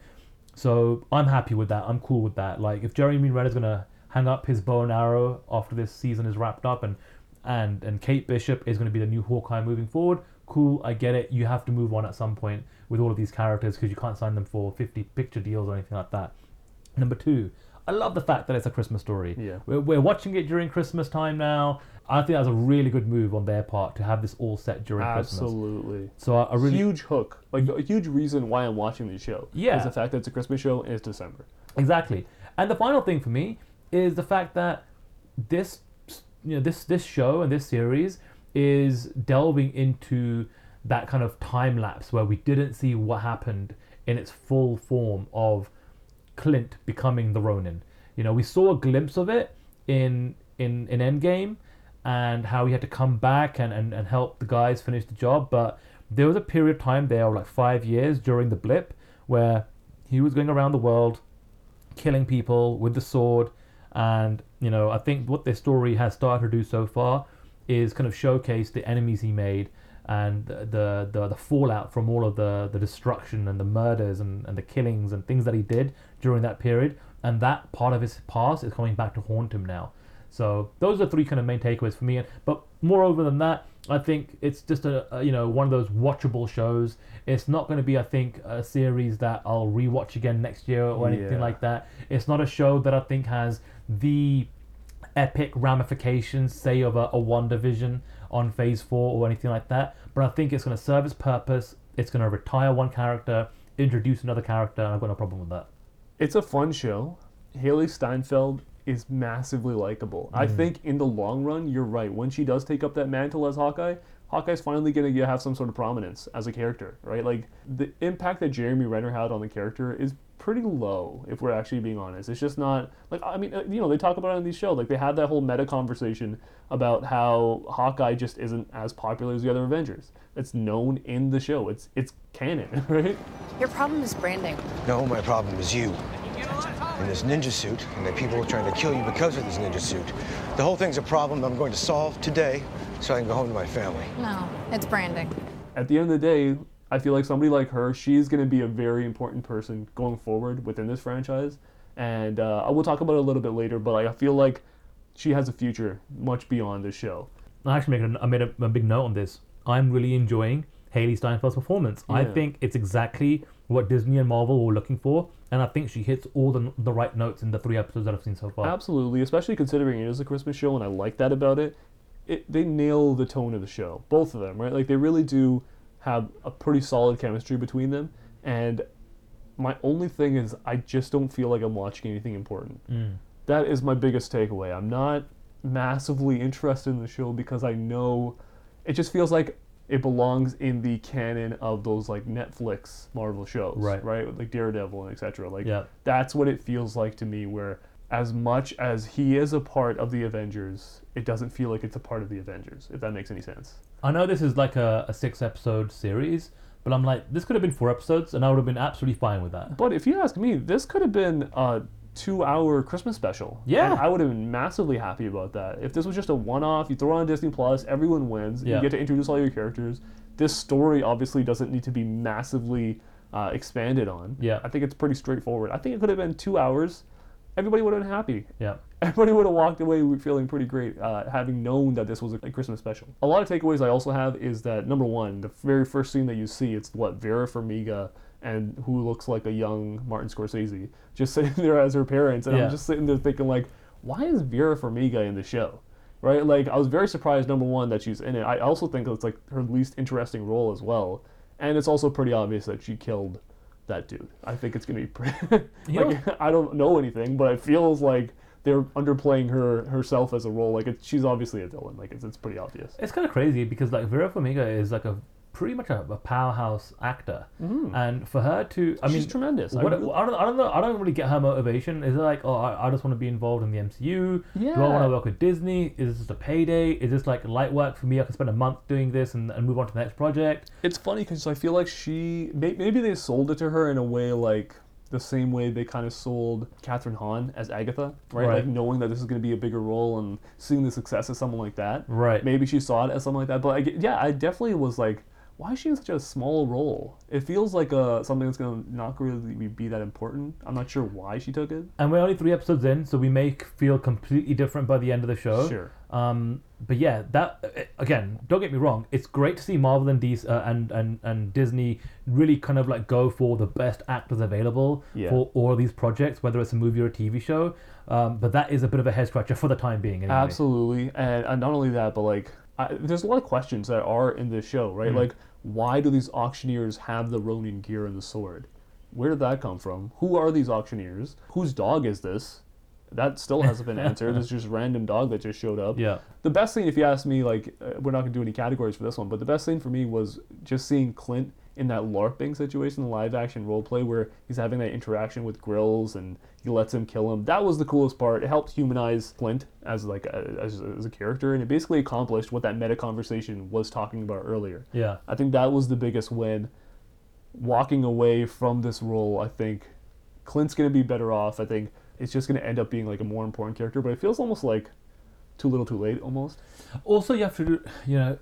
So I'm happy with that. I'm cool with that. Like, if Jeremy Renner's going to hang up his bow and arrow after this season is wrapped up and Kate Bishop is going to be the new Hawkeye moving forward, cool, I get it. You have to move on at some point with all of these characters because you can't sign them for 50 picture deals or anything like that. 2, I love the fact that it's a Christmas story. Yeah. We're watching it during Christmas time now. I think that was a really good move on their part to have this all set during Christmas. Absolutely. So a really huge hook, like a huge reason why I'm watching this show. Yeah. Is the fact that it's a Christmas show and it's December. Exactly. And the final thing for me is the fact that this show and this series is delving into that kind of time lapse where we didn't see what happened in its full form of Clint becoming the Ronin. You know, we saw a glimpse of it in Endgame and how he had to come back and help the guys finish the job, but there was a period of time there, like 5 years during the blip, where he was going around the world killing people with the sword. And, you know, I think what this story has started to do so far is kind of showcase the enemies he made and the fallout from all of the destruction and the murders and the killings and things that he did during that period. And that part of his past is coming back to haunt him now. So those are 3 kind of main takeaways for me. But moreover than that, I think it's just one of those watchable shows. It's not going to be, I think, a series that I'll rewatch again next year or anything like that. It's not a show that I think has the epic ramifications, say, of a WandaVision on Phase 4 or anything like that. But I think it's going to serve its purpose. It's going to retire one character, introduce another character, and I've got no problem with that. It's a fun show. Hailee Steinfeld is massively likable. I think in the long run, you're right. When she does take up that mantle as Hawkeye, Hawkeye's finally going to have some sort of prominence as a character, right? Like, the impact that Jeremy Renner had on the character is pretty low, if we're actually being honest. It's just not, like, I mean, you know, they talk about it on these shows. Like, they had that whole meta conversation about how Hawkeye just isn't as popular as the other Avengers. It's known in the show. It's canon, right? Your problem is branding. No, my problem is you. In this ninja suit, and that people are trying to kill you because of this ninja suit. The whole thing's a problem that I'm going to solve today so I can go home to my family. No, it's branding. At the end of the day, I feel like somebody like her, she's going to be a very important person going forward within this franchise. And I will talk about it a little bit later, but I feel like she has a future much beyond this show. I actually made a big note on this. I'm really enjoying Hailee Steinfeld's performance. Yeah. I think it's exactly what Disney and Marvel were looking for, and I think she hits all the right notes in the 3 episodes that I've seen so far. Absolutely, especially considering it is a Christmas show, and I like that about it. They nail the tone of the show, both of them, right? Like, they really do have a pretty solid chemistry between them, and my only thing is I just don't feel like I'm watching anything important. That is my biggest takeaway. I'm not massively interested in the show because I know it just feels like it belongs in the canon of those, like, Netflix Marvel shows, right? Like Daredevil and etc. Like, that's what it feels like to me, where as much as he is a part of the Avengers, it doesn't feel like it's a part of the Avengers, if that makes any sense. I know this is like a 6-episode series, but I'm like, this could have been 4 episodes, and I would have been absolutely fine with that. But if you ask me, this could have been a 2-hour Christmas special. Yeah. And I would have been massively happy about that. If this was just a one-off, you throw on Disney Plus, everyone wins, you get to introduce all your characters. This story obviously doesn't need to be massively expanded on. Yeah. I think it's pretty straightforward. I think it could have been 2 hours. Everybody would have been happy. Yeah. Everybody would have walked away feeling pretty great, having known that this was a Christmas special. A lot of takeaways I also have is that, number one, the very first scene that you see, it's Vera Farmiga, and who looks like a young Martin Scorsese, just sitting there as her parents. And I'm just sitting there thinking, like, why is Vera Farmiga in the show? right? Like, I was very surprised, number one, that she's in it. I also think it's, like, her least interesting role as well. And it's also pretty obvious that she killed that dude. I think it's going to be pretty... I don't know anything, but it feels like they're underplaying herself as a role. Like, she's obviously a villain. Like, it's pretty obvious. It's kind of crazy because, like, Vera Farmiga is, like, pretty much a powerhouse actor, and for her to, she's tremendous. I don't really get her motivation. Is it like, oh, I just want to be involved in the MCU? Yeah. Do I want to work with Disney? Is this just a payday? Is this like light work for me? I can spend a month doing this and move on to the next project. It's funny because I feel like maybe they sold it to her in a way like the same way they kind of sold Catherine Hahn as Agatha, right? Like knowing that this is going to be a bigger role and seeing the success of someone like that, right? Maybe she saw it as something like that, but I definitely was like, why is she in such a small role? It feels like something that's going to not really be that important. I'm not sure why she took it. And we're only 3 episodes in, so we may feel completely different by the end of the show. Sure. But yeah, again, don't get me wrong, it's great to see Marvel and DC and Disney really kind of like go for the best actors available for all of these projects, whether it's a movie or a TV show. But that is a bit of a head-scratcher for the time being. Anyway. Absolutely. And not only that, but like, there's a lot of questions that are in this show, right? Like, why do these auctioneers have the Ronin gear and the sword? Where did that come from? Who are these auctioneers? Whose dog is this? That still hasn't been answered. It's just random dog that just showed up. Yeah. The best thing, if you ask me, like, we're not going to do any categories for this one, but the best thing for me was just seeing Clint in that LARPing situation, the live-action roleplay, where he's having that interaction with Grills and he lets him kill him. That was the coolest part. It helped humanize Clint as a character, and it basically accomplished what that meta conversation was talking about earlier. Yeah. I think that was the biggest win. Walking away from this role, I think Clint's going to be better off. I think it's just going to end up being like a more important character, but it feels almost like too little too late almost. Also, you have to,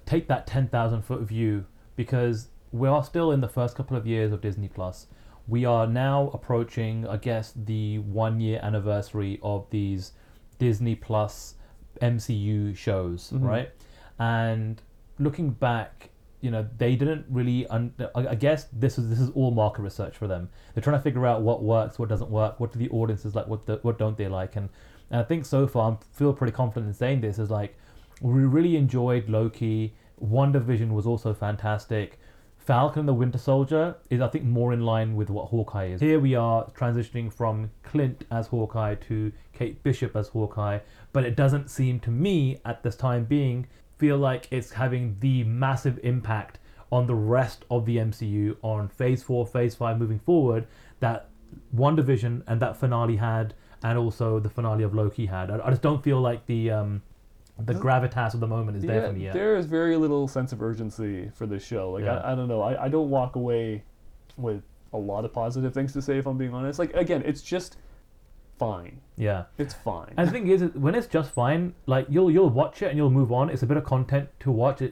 take that 10,000-foot view, because we are still in the first couple of years of Disney Plus. We are now approaching, I guess, the 1-year anniversary of these Disney Plus MCU shows, right? And looking back, they didn't really. I guess this is all market research for them. They're trying to figure out what works, what doesn't work, what do the audiences like, what don't they like, and I think so far I feel pretty confident in saying this is like we really enjoyed Loki. WandaVision was also fantastic. Falcon and the Winter Soldier is, I think, more in line with what Hawkeye is. Here we are transitioning from Clint as Hawkeye to Kate Bishop as Hawkeye, but it doesn't seem to me, at this time being, feel like it's having the massive impact on the rest of the MCU, on Phase 4, Phase 5 moving forward, that WandaVision and that finale had, and also the finale of Loki had. I just don't feel like the gravitas of the moment is there for me. There is very little sense of urgency for this show. Like, I don't know. I don't walk away with a lot of positive things to say, if I'm being honest. Like, again, it's just fine. Yeah. It's fine. And the thing is, when it's just fine, like, you'll watch it and you'll move on. It's a bit of content to watch. You're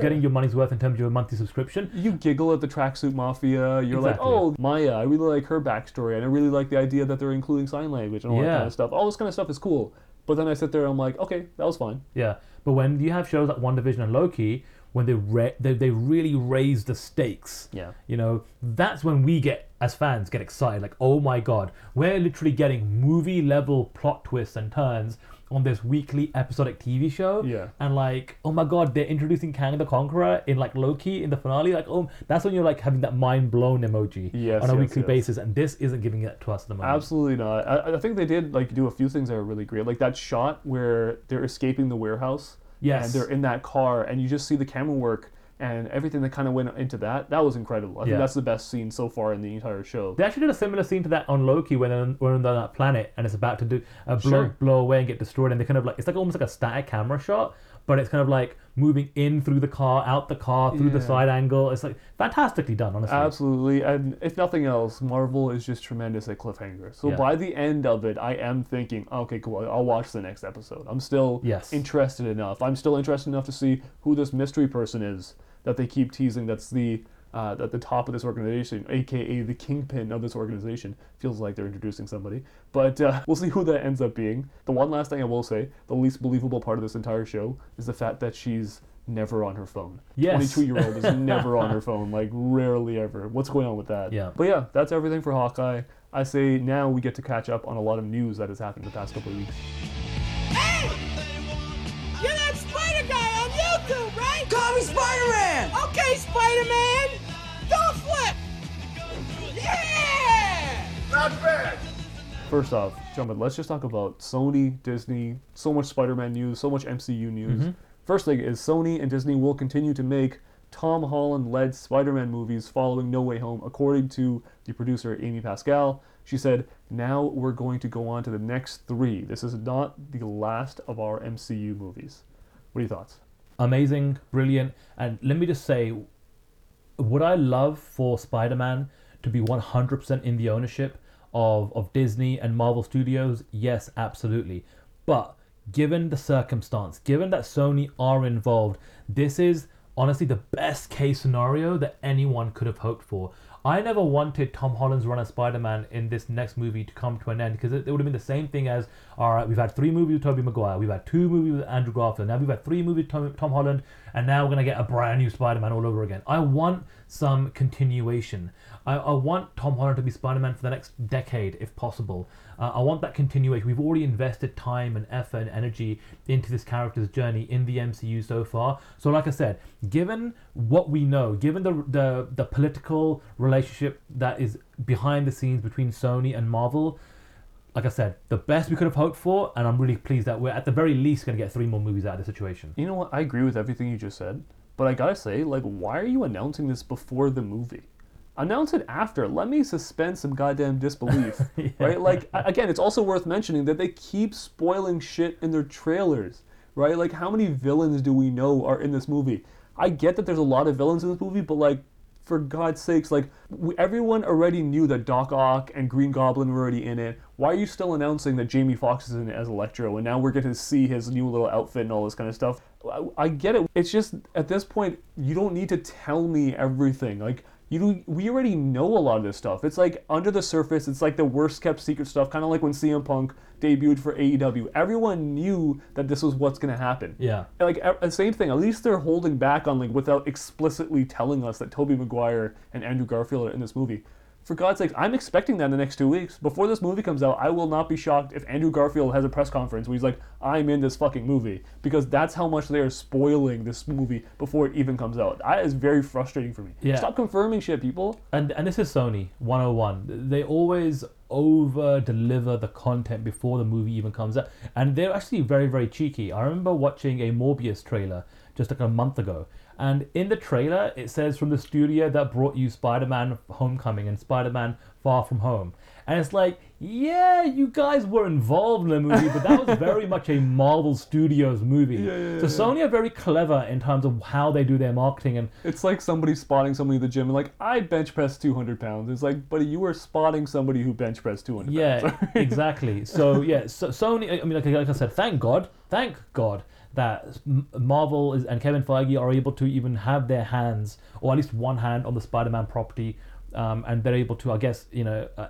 getting your money's worth in terms of your monthly subscription. You giggle at the Tracksuit Mafia. You're like, oh, Maya, I really like her backstory. And I really like the idea that they're including sign language and all that kind of stuff. All this kind of stuff is cool. But then I sit there and I'm like, okay, that was fine. Yeah, but when you have shows like WandaVision and Loki, when they really raise the stakes, that's when we as fans get excited. Like, oh my God, we're literally getting movie-level plot twists and turns on this weekly episodic TV show. Yeah. And like, oh my God, they're introducing Kang the Conqueror in like Loki in the finale. Like, oh, that's when you're like having that mind-blown emoji on a weekly basis. And this isn't giving it to us at the moment. Absolutely not. I think they did like do a few things that are really great. Like that shot where they're escaping the warehouse. Yes. And they're in that car and you just see the camera work and everything that kind of went into that. That was incredible. I think that's the best scene so far in the entire show. They actually did a similar scene to that on Loki when we're on that planet and it's about to do blow away and get destroyed. And they kind of like, it's like almost like a static camera shot, but it's kind of like moving in through the car, out the car, through the side angle. It's like fantastically done, honestly. Absolutely. And if nothing else, Marvel is just tremendous at cliffhangers. So by the end of it, I am thinking, okay, cool, I'll watch the next episode. I'm still interested enough. I'm still interested enough to see who this mystery person is that they keep teasing. That's the at the top of this organization, a.k.a. the kingpin of this organization. Feels like they're introducing somebody. But we'll see who that ends up being. The one last thing I will say, the least believable part of this entire show is the fact that she's never on her phone. Yes. 22-year-old is never on her phone. Like, rarely ever. What's going on with that? Yeah. But yeah, that's everything for Hawkeye. I say now we get to catch up on a lot of news that has happened the past couple of weeks. Hey! Spider-Man! Don't flip! Yeah! Not bad! First off, gentlemen, let's just talk about Sony, Disney, so much Spider-Man news, so much MCU news. Mm-hmm. First thing is Sony and Disney will continue to make Tom Holland-led Spider-Man movies following No Way Home, according to the producer, Amy Pascal. She said, now we're going to go on to the next three. This is not the last of our MCU movies. What are your thoughts? Amazing, brilliant, and let me just say, would I love for Spider-Man to be 100% in the ownership of Disney and Marvel Studios? Yes, absolutely. But given the circumstance, given that Sony are involved, this is honestly the best case scenario that anyone could have hoped for. I never wanted Tom Holland's run as Spider-Man in this next movie to come to an end, because it would have been the same thing as, all right, we've had three movies with Tobey Maguire, we've had two movies with Andrew Garfield, now we've had three movies with Tom Holland, and now we're going to get a brand new Spider-Man all over again. I want some continuation. I want Tom Holland to be Spider-Man for the next decade, if possible. I want that continuation. We've already invested time and effort and energy into this character's journey in the MCU so far. So like I said, given what we know, given the political relationship that is behind the scenes between Sony and Marvel, like I said, the best we could have hoped for, and I'm really pleased that we're at the very least going to get three more movies out of the situation. You know what? I agree with everything you just said, but I gotta say, like, why are you announcing this before the movie? Announce it after. Let me suspend some goddamn disbelief. Yeah. Right? Like, again, it's also worth mentioning that they keep spoiling shit in their trailers, right? Like, how many villains do we know are in this movie? I get that there's a lot of villains in this movie, but, like, for God's sakes, like, everyone already knew that Doc Ock and Green Goblin were already in it. Why are you still announcing that Jamie Foxx is in it as Electro, and now we're getting to see his new little outfit and all this kind of stuff? I get it. It's just, at this point, you don't need to tell me everything. Like, we already know a lot of this stuff. It's like, under the surface, it's like the worst kept secret stuff, kind of like when CM Punk debuted for AEW. Everyone knew that this was what's going to happen. Yeah. Like, same thing. At least they're holding back on, like, without explicitly telling us that Tobey Maguire and Andrew Garfield are in this movie. For God's sake, I'm expecting that in the next 2 weeks. Before this movie comes out, I will not be shocked if Andrew Garfield has a press conference where he's like, I'm in this fucking movie. Because that's how much they are spoiling this movie before it even comes out. That is very frustrating for me. Yeah. Stop confirming shit, people. And this is Sony 101. They always over-deliver the content before the movie even comes out. And they're actually very, very cheeky. I remember watching a Morbius trailer just like a month ago. And in the trailer, it says from the studio that brought you Spider-Man Homecoming and Spider-Man Far From Home. And it's like, yeah, you guys were involved in the movie, but that was very much a Marvel Studios movie. Yeah. So Sony are very clever in terms of how they do their marketing. And it's like somebody spotting somebody in the gym and like, I bench press 200 pounds. It's like, buddy, you were spotting somebody who bench pressed 200 pounds. Yeah, exactly. So, yeah, so Sony, I mean, like I said, thank God. That Marvel and Kevin Feige are able to even have their hands, or at least one hand, on the Spider-Man property, and they're able to, I guess,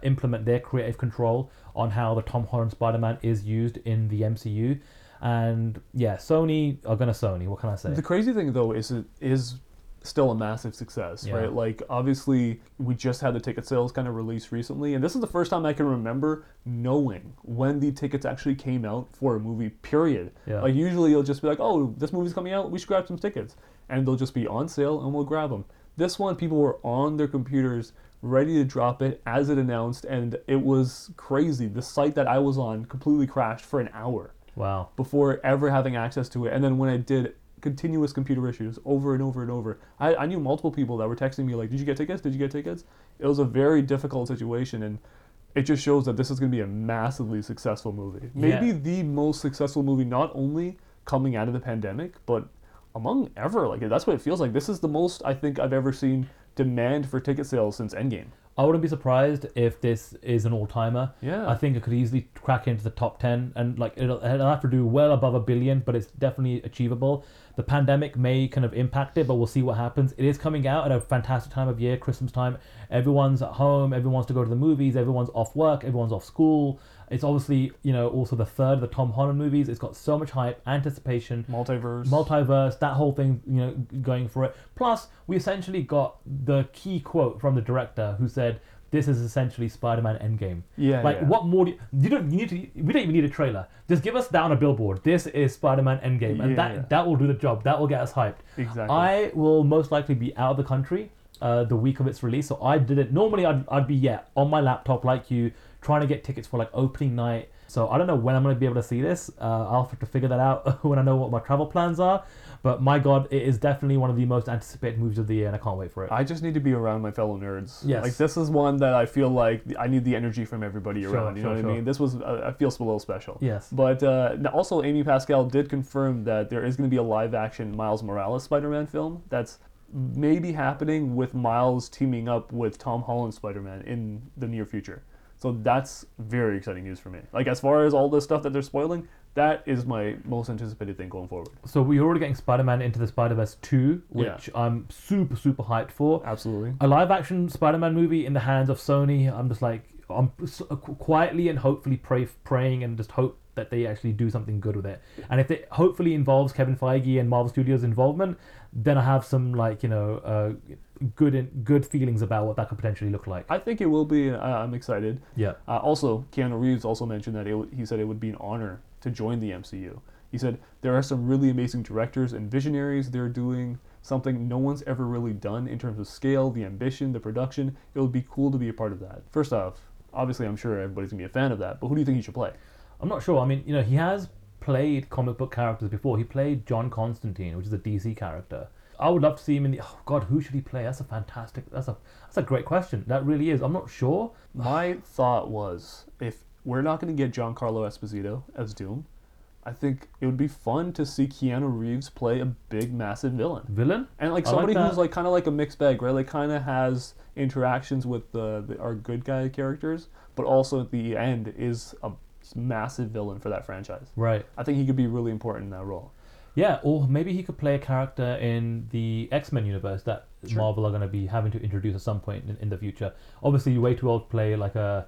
implement their creative control on how the Tom Holland Spider-Man is used in the MCU. And yeah, Sony are gonna Sony. What can I say? The crazy thing though is it is still a massive success, yeah. Right? Like, obviously, we just had the ticket sales kind of released recently, and this is the first time I can remember knowing when the tickets actually came out for a movie, period. Yeah. Like, usually you'll just be like, oh, this movie's coming out, we should grab some tickets. And they'll just be on sale, and we'll grab them. This one, people were on their computers, ready to drop it as it announced, and it was crazy. The site that I was on completely crashed for an hour. Wow. Before ever having access to it, and then when I did, continuous computer issues over and over and over. I knew multiple people that were texting me like, did you get tickets? It was a very difficult situation, and it just shows that this is going to be a massively successful movie. Maybe the most successful movie, not only coming out of the pandemic, but among ever. Like, that's what it feels like. This is the most I think I've ever seen demand for ticket sales since Endgame. I wouldn't be surprised if this is an all-timer. Yeah. I think it could easily crack into the top 10, and like it'll have to do well above 1 billion, but it's definitely achievable. The pandemic may kind of impact it, but we'll see what happens. It is coming out at a fantastic time of year, Christmas time. Everyone's at home, everyone wants to go to the movies, everyone's off work, everyone's off school. It's obviously, also the third of the Tom Holland movies. It's got so much hype, anticipation. Multiverse, that whole thing, going for it. Plus, we essentially got the key quote from the director who said, this is essentially Spider-Man Endgame. Yeah. Like, what more do we don't even need a trailer. Just give us down a billboard. This is Spider-Man Endgame. And that will do the job. That will get us hyped. Exactly. I will most likely be out of the country the week of its release. So I didn't... Normally, I'd be, on my laptop like you, trying to get tickets for, like, opening night. So I don't know when I'm going to be able to see this. I'll have to figure that out when I know what my travel plans are. But my God, it is definitely one of the most anticipated movies of the year, and I can't wait for it. I just need to be around my fellow nerds. Yes. Like, this is one that I feel like I need the energy from everybody around. You know what I mean? This was, I feel, a little special. Yes. But also, Amy Pascal did confirm that there is going to be a live-action Miles Morales Spider-Man film that's maybe happening with Miles teaming up with Tom Holland's Spider-Man in the near future. So that's very exciting news for me. Like, as far as all the stuff that they're spoiling, that is my most anticipated thing going forward. So we're already getting Spider-Man Into the Spider-Verse 2, which I'm super, super hyped for. Absolutely. A live-action Spider-Man movie in the hands of Sony. I'm just like, I'm quietly and hopefully praying and just hope that they actually do something good with it. And if it hopefully involves Kevin Feige and Marvel Studios' involvement, then I have some, like, you know... good feelings about what that could potentially look like. I think it will be. I'm excited. Yeah. Also, Keanu Reeves also mentioned that he said it would be an honor to join the MCU. He said, there are some really amazing directors and visionaries. They're doing something no one's ever really done in terms of scale, the ambition, the production. It would be cool to be a part of that. First off, obviously I'm sure everybody's going to be a fan of that, but who do you think he should play? I'm not sure. I mean, you know, he has played comic book characters before. He played John Constantine, which is a DC character. I would love to see him in the... Oh, God, who should he play? That's a great question. That really is. I'm not sure. My thought was, if we're not going to get Giancarlo Esposito as Doom, I think it would be fun to see Keanu Reeves play a big, massive villain. And, like, somebody who's, like, kind of like a mixed bag, right? Like, kind of has interactions with our good guy characters, but also at the end is a massive villain for that franchise. Right. I think he could be really important in that role. Yeah, or maybe he could play a character in the X-Men universe that Marvel are going to be having to introduce at some point in the future. Obviously, you're way too old to play like a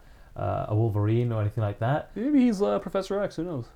Wolverine or anything like that. Maybe he's Professor X, who knows?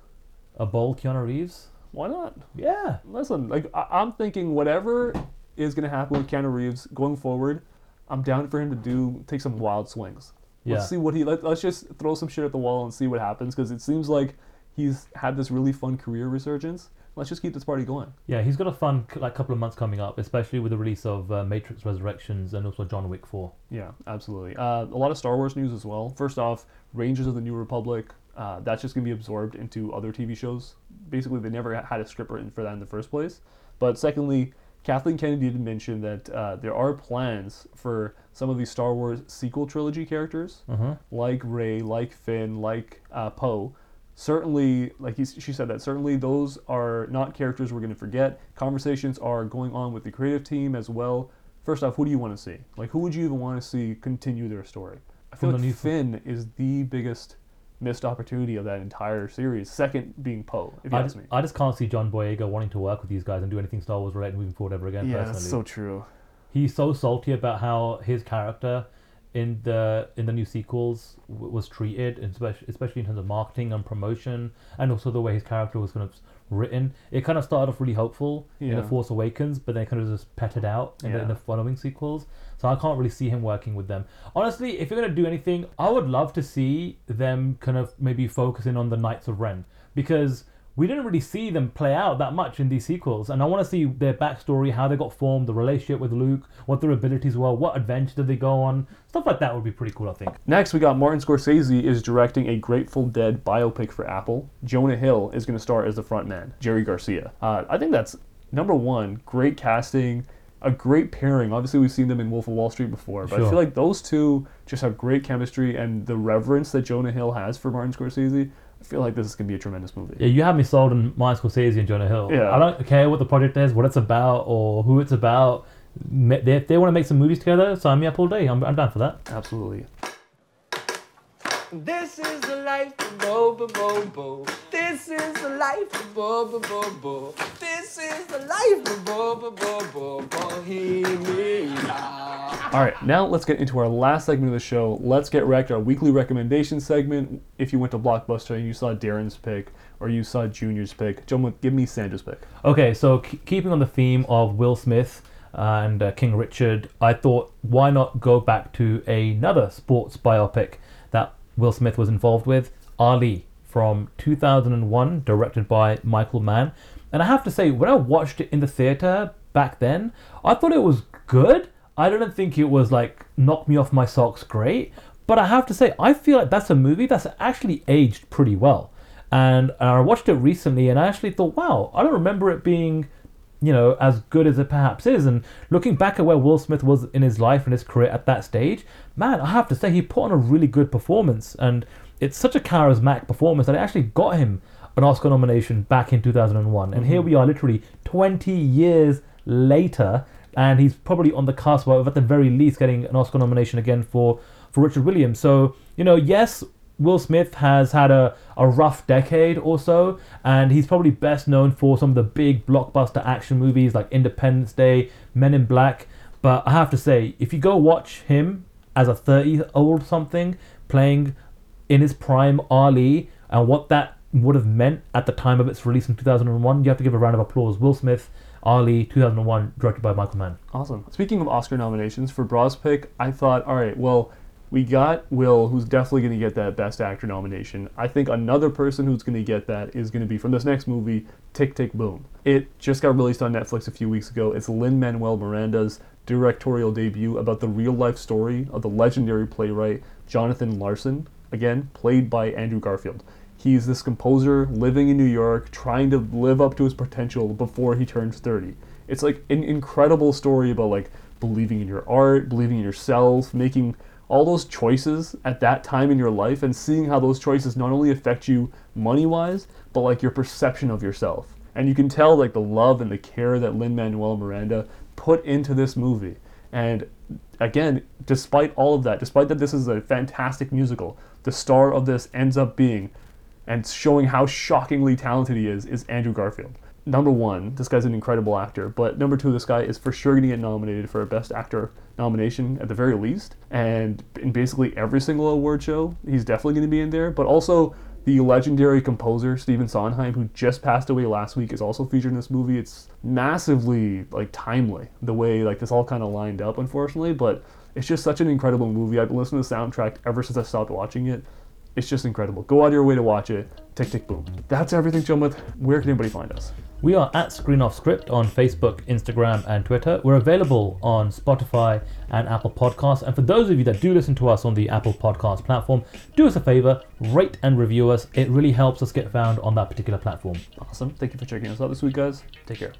A bold Keanu Reeves? Why not? Yeah. Listen, like I'm thinking whatever is going to happen with Keanu Reeves going forward, I'm down for him to take some wild swings. Yeah. Let's see what let's just throw some shit at the wall and see what happens, because it seems like he's had this really fun career resurgence. Let's just keep this party going. Yeah, he's got a fun couple of months coming up, especially with the release of Matrix Resurrections and also John Wick 4. Yeah, absolutely. A lot of Star Wars news as well. First off, Rangers of the New Republic, that's just going to be absorbed into other TV shows. Basically, they never had a script written for that in the first place. But secondly, Kathleen Kennedy did mention that there are plans for some of these Star Wars sequel trilogy characters, like Rey, like Finn, like Poe. Certainly, like she said that, certainly those are not characters we're going to forget. Conversations are going on with the creative team as well. First off, who do you want to see? Like, who would you even want to see continue their story? I feel like Finn is the biggest missed opportunity of that entire series, second being Poe, if you ask me. I just can't see John Boyega wanting to work with these guys and do anything Star Wars related moving forward ever again, personally. Yeah, that's so true. He's so salty about how his character... in the new sequels was treated, especially in terms of marketing and promotion, and also the way his character was kind of written. It kind of started off really hopeful in The Force Awakens, but then kind of just petted out in the following sequels. So I can't really see him working with them. Honestly, if you're going to do anything, I would love to see them kind of maybe focusing on the Knights of Ren, because we didn't really see them play out that much in these sequels, and I want to see their backstory, how they got formed, the relationship with Luke, what their abilities were, what adventure did they go on. Stuff like that would be pretty cool, I think. Next, we got Martin Scorsese is directing a Grateful Dead biopic for Apple. Jonah Hill is going to star as the frontman, Jerry Garcia. I think that's, number one, great casting, a great pairing. Obviously, we've seen them in Wolf of Wall Street before, but I feel like those two just have great chemistry, and the reverence that Jonah Hill has for Martin Scorsese, I feel like this is going to be a tremendous movie. Yeah, you have me sold on Martin Scorsese and Jonah Hill. Yeah. I don't care what the project is, what it's about, or who it's about. If they want to make some movies together, sign me up all day. I'm down for that. Absolutely. This is the life of Bo-Bo-Bo-Bo. This is the life of Bo-Bo-Bo-Bo. This is the life of Bo-Bo-Bo-Bo. All right, now let's get into our last segment of the show. Let's Get Wrecked, our weekly recommendation segment. If you went to Blockbuster and you saw Darren's pick, or you saw Junior's pick, Joe, give me Sandra's pick. Okay, so keeping on the theme of Will Smith, and King Richard, I thought, why not go back to another sports biopic that Will Smith was involved with, Ali, from 2001, directed by Michael Mann. And I have to say, when I watched it in the theatre back then, I thought it was good. I don't think it was like knock me off my socks great, but I have to say, I feel like that's a movie that's actually aged pretty well. And I watched it recently and I actually thought, wow, I don't remember it being, you know, as good as it perhaps is. And looking back at where Will Smith was in his life and his career at that stage, man, I have to say he put on a really good performance. And it's such a charismatic performance that it actually got him an Oscar nomination back in 2001. And here we are literally 20 years later, and he's probably on the cusp of, at the very least, getting an Oscar nomination again for Richard Williams. So, you know, yes, Will Smith has had a rough decade or so, and he's probably best known for some of the big blockbuster action movies like Independence Day, Men in Black. But I have to say, if you go watch him as a 30-year-old something, playing in his prime Ali, and what that would have meant at the time of its release in 2001, you have to give a round of applause. Will Smith, Ali, 2001, directed by Michael Mann. Awesome. Speaking of Oscar nominations, for Bros Pick, I thought, all right, well, we got Will, who's definitely going to get that Best Actor nomination. I think another person who's going to get that is going to be from this next movie, Tick, Tick, Boom. It just got released on Netflix a few weeks ago. It's Lin-Manuel Miranda's directorial debut about the real-life story of the legendary playwright Jonathan Larson, again, played by Andrew Garfield. He's this composer living in New York, trying to live up to his potential before he turns 30. It's like an incredible story about like believing in your art, believing in yourself, making all those choices at that time in your life and seeing how those choices not only affect you money-wise, but like your perception of yourself. And you can tell like the love and the care that Lin-Manuel Miranda put into this movie. And again, despite all of that, despite that this is a fantastic musical, the star of this ends up being, and showing how shockingly talented he is Andrew Garfield. Number one, this guy's an incredible actor, but number two, this guy is for sure going to get nominated for a Best Actor nomination at the very least, and in basically every single award show, he's definitely going to be in there, but also the legendary composer Stephen Sondheim, who just passed away last week, is also featured in this movie. It's massively like timely, the way like this all kind of lined up, unfortunately, but it's just such an incredible movie. I've been listening to the soundtrack ever since I stopped watching it. It's just incredible. Go out of your way to watch it. Tick, Tick, Boom. That's everything, Chumwith. Where can anybody find us? We are at Screen Off Script on Facebook, Instagram, and Twitter. We're available on Spotify and Apple Podcasts. And for those of you that do listen to us on the Apple Podcast platform, do us a favor, rate and review us. It really helps us get found on that particular platform. Awesome. Thank you for checking us out this week, guys. Take care.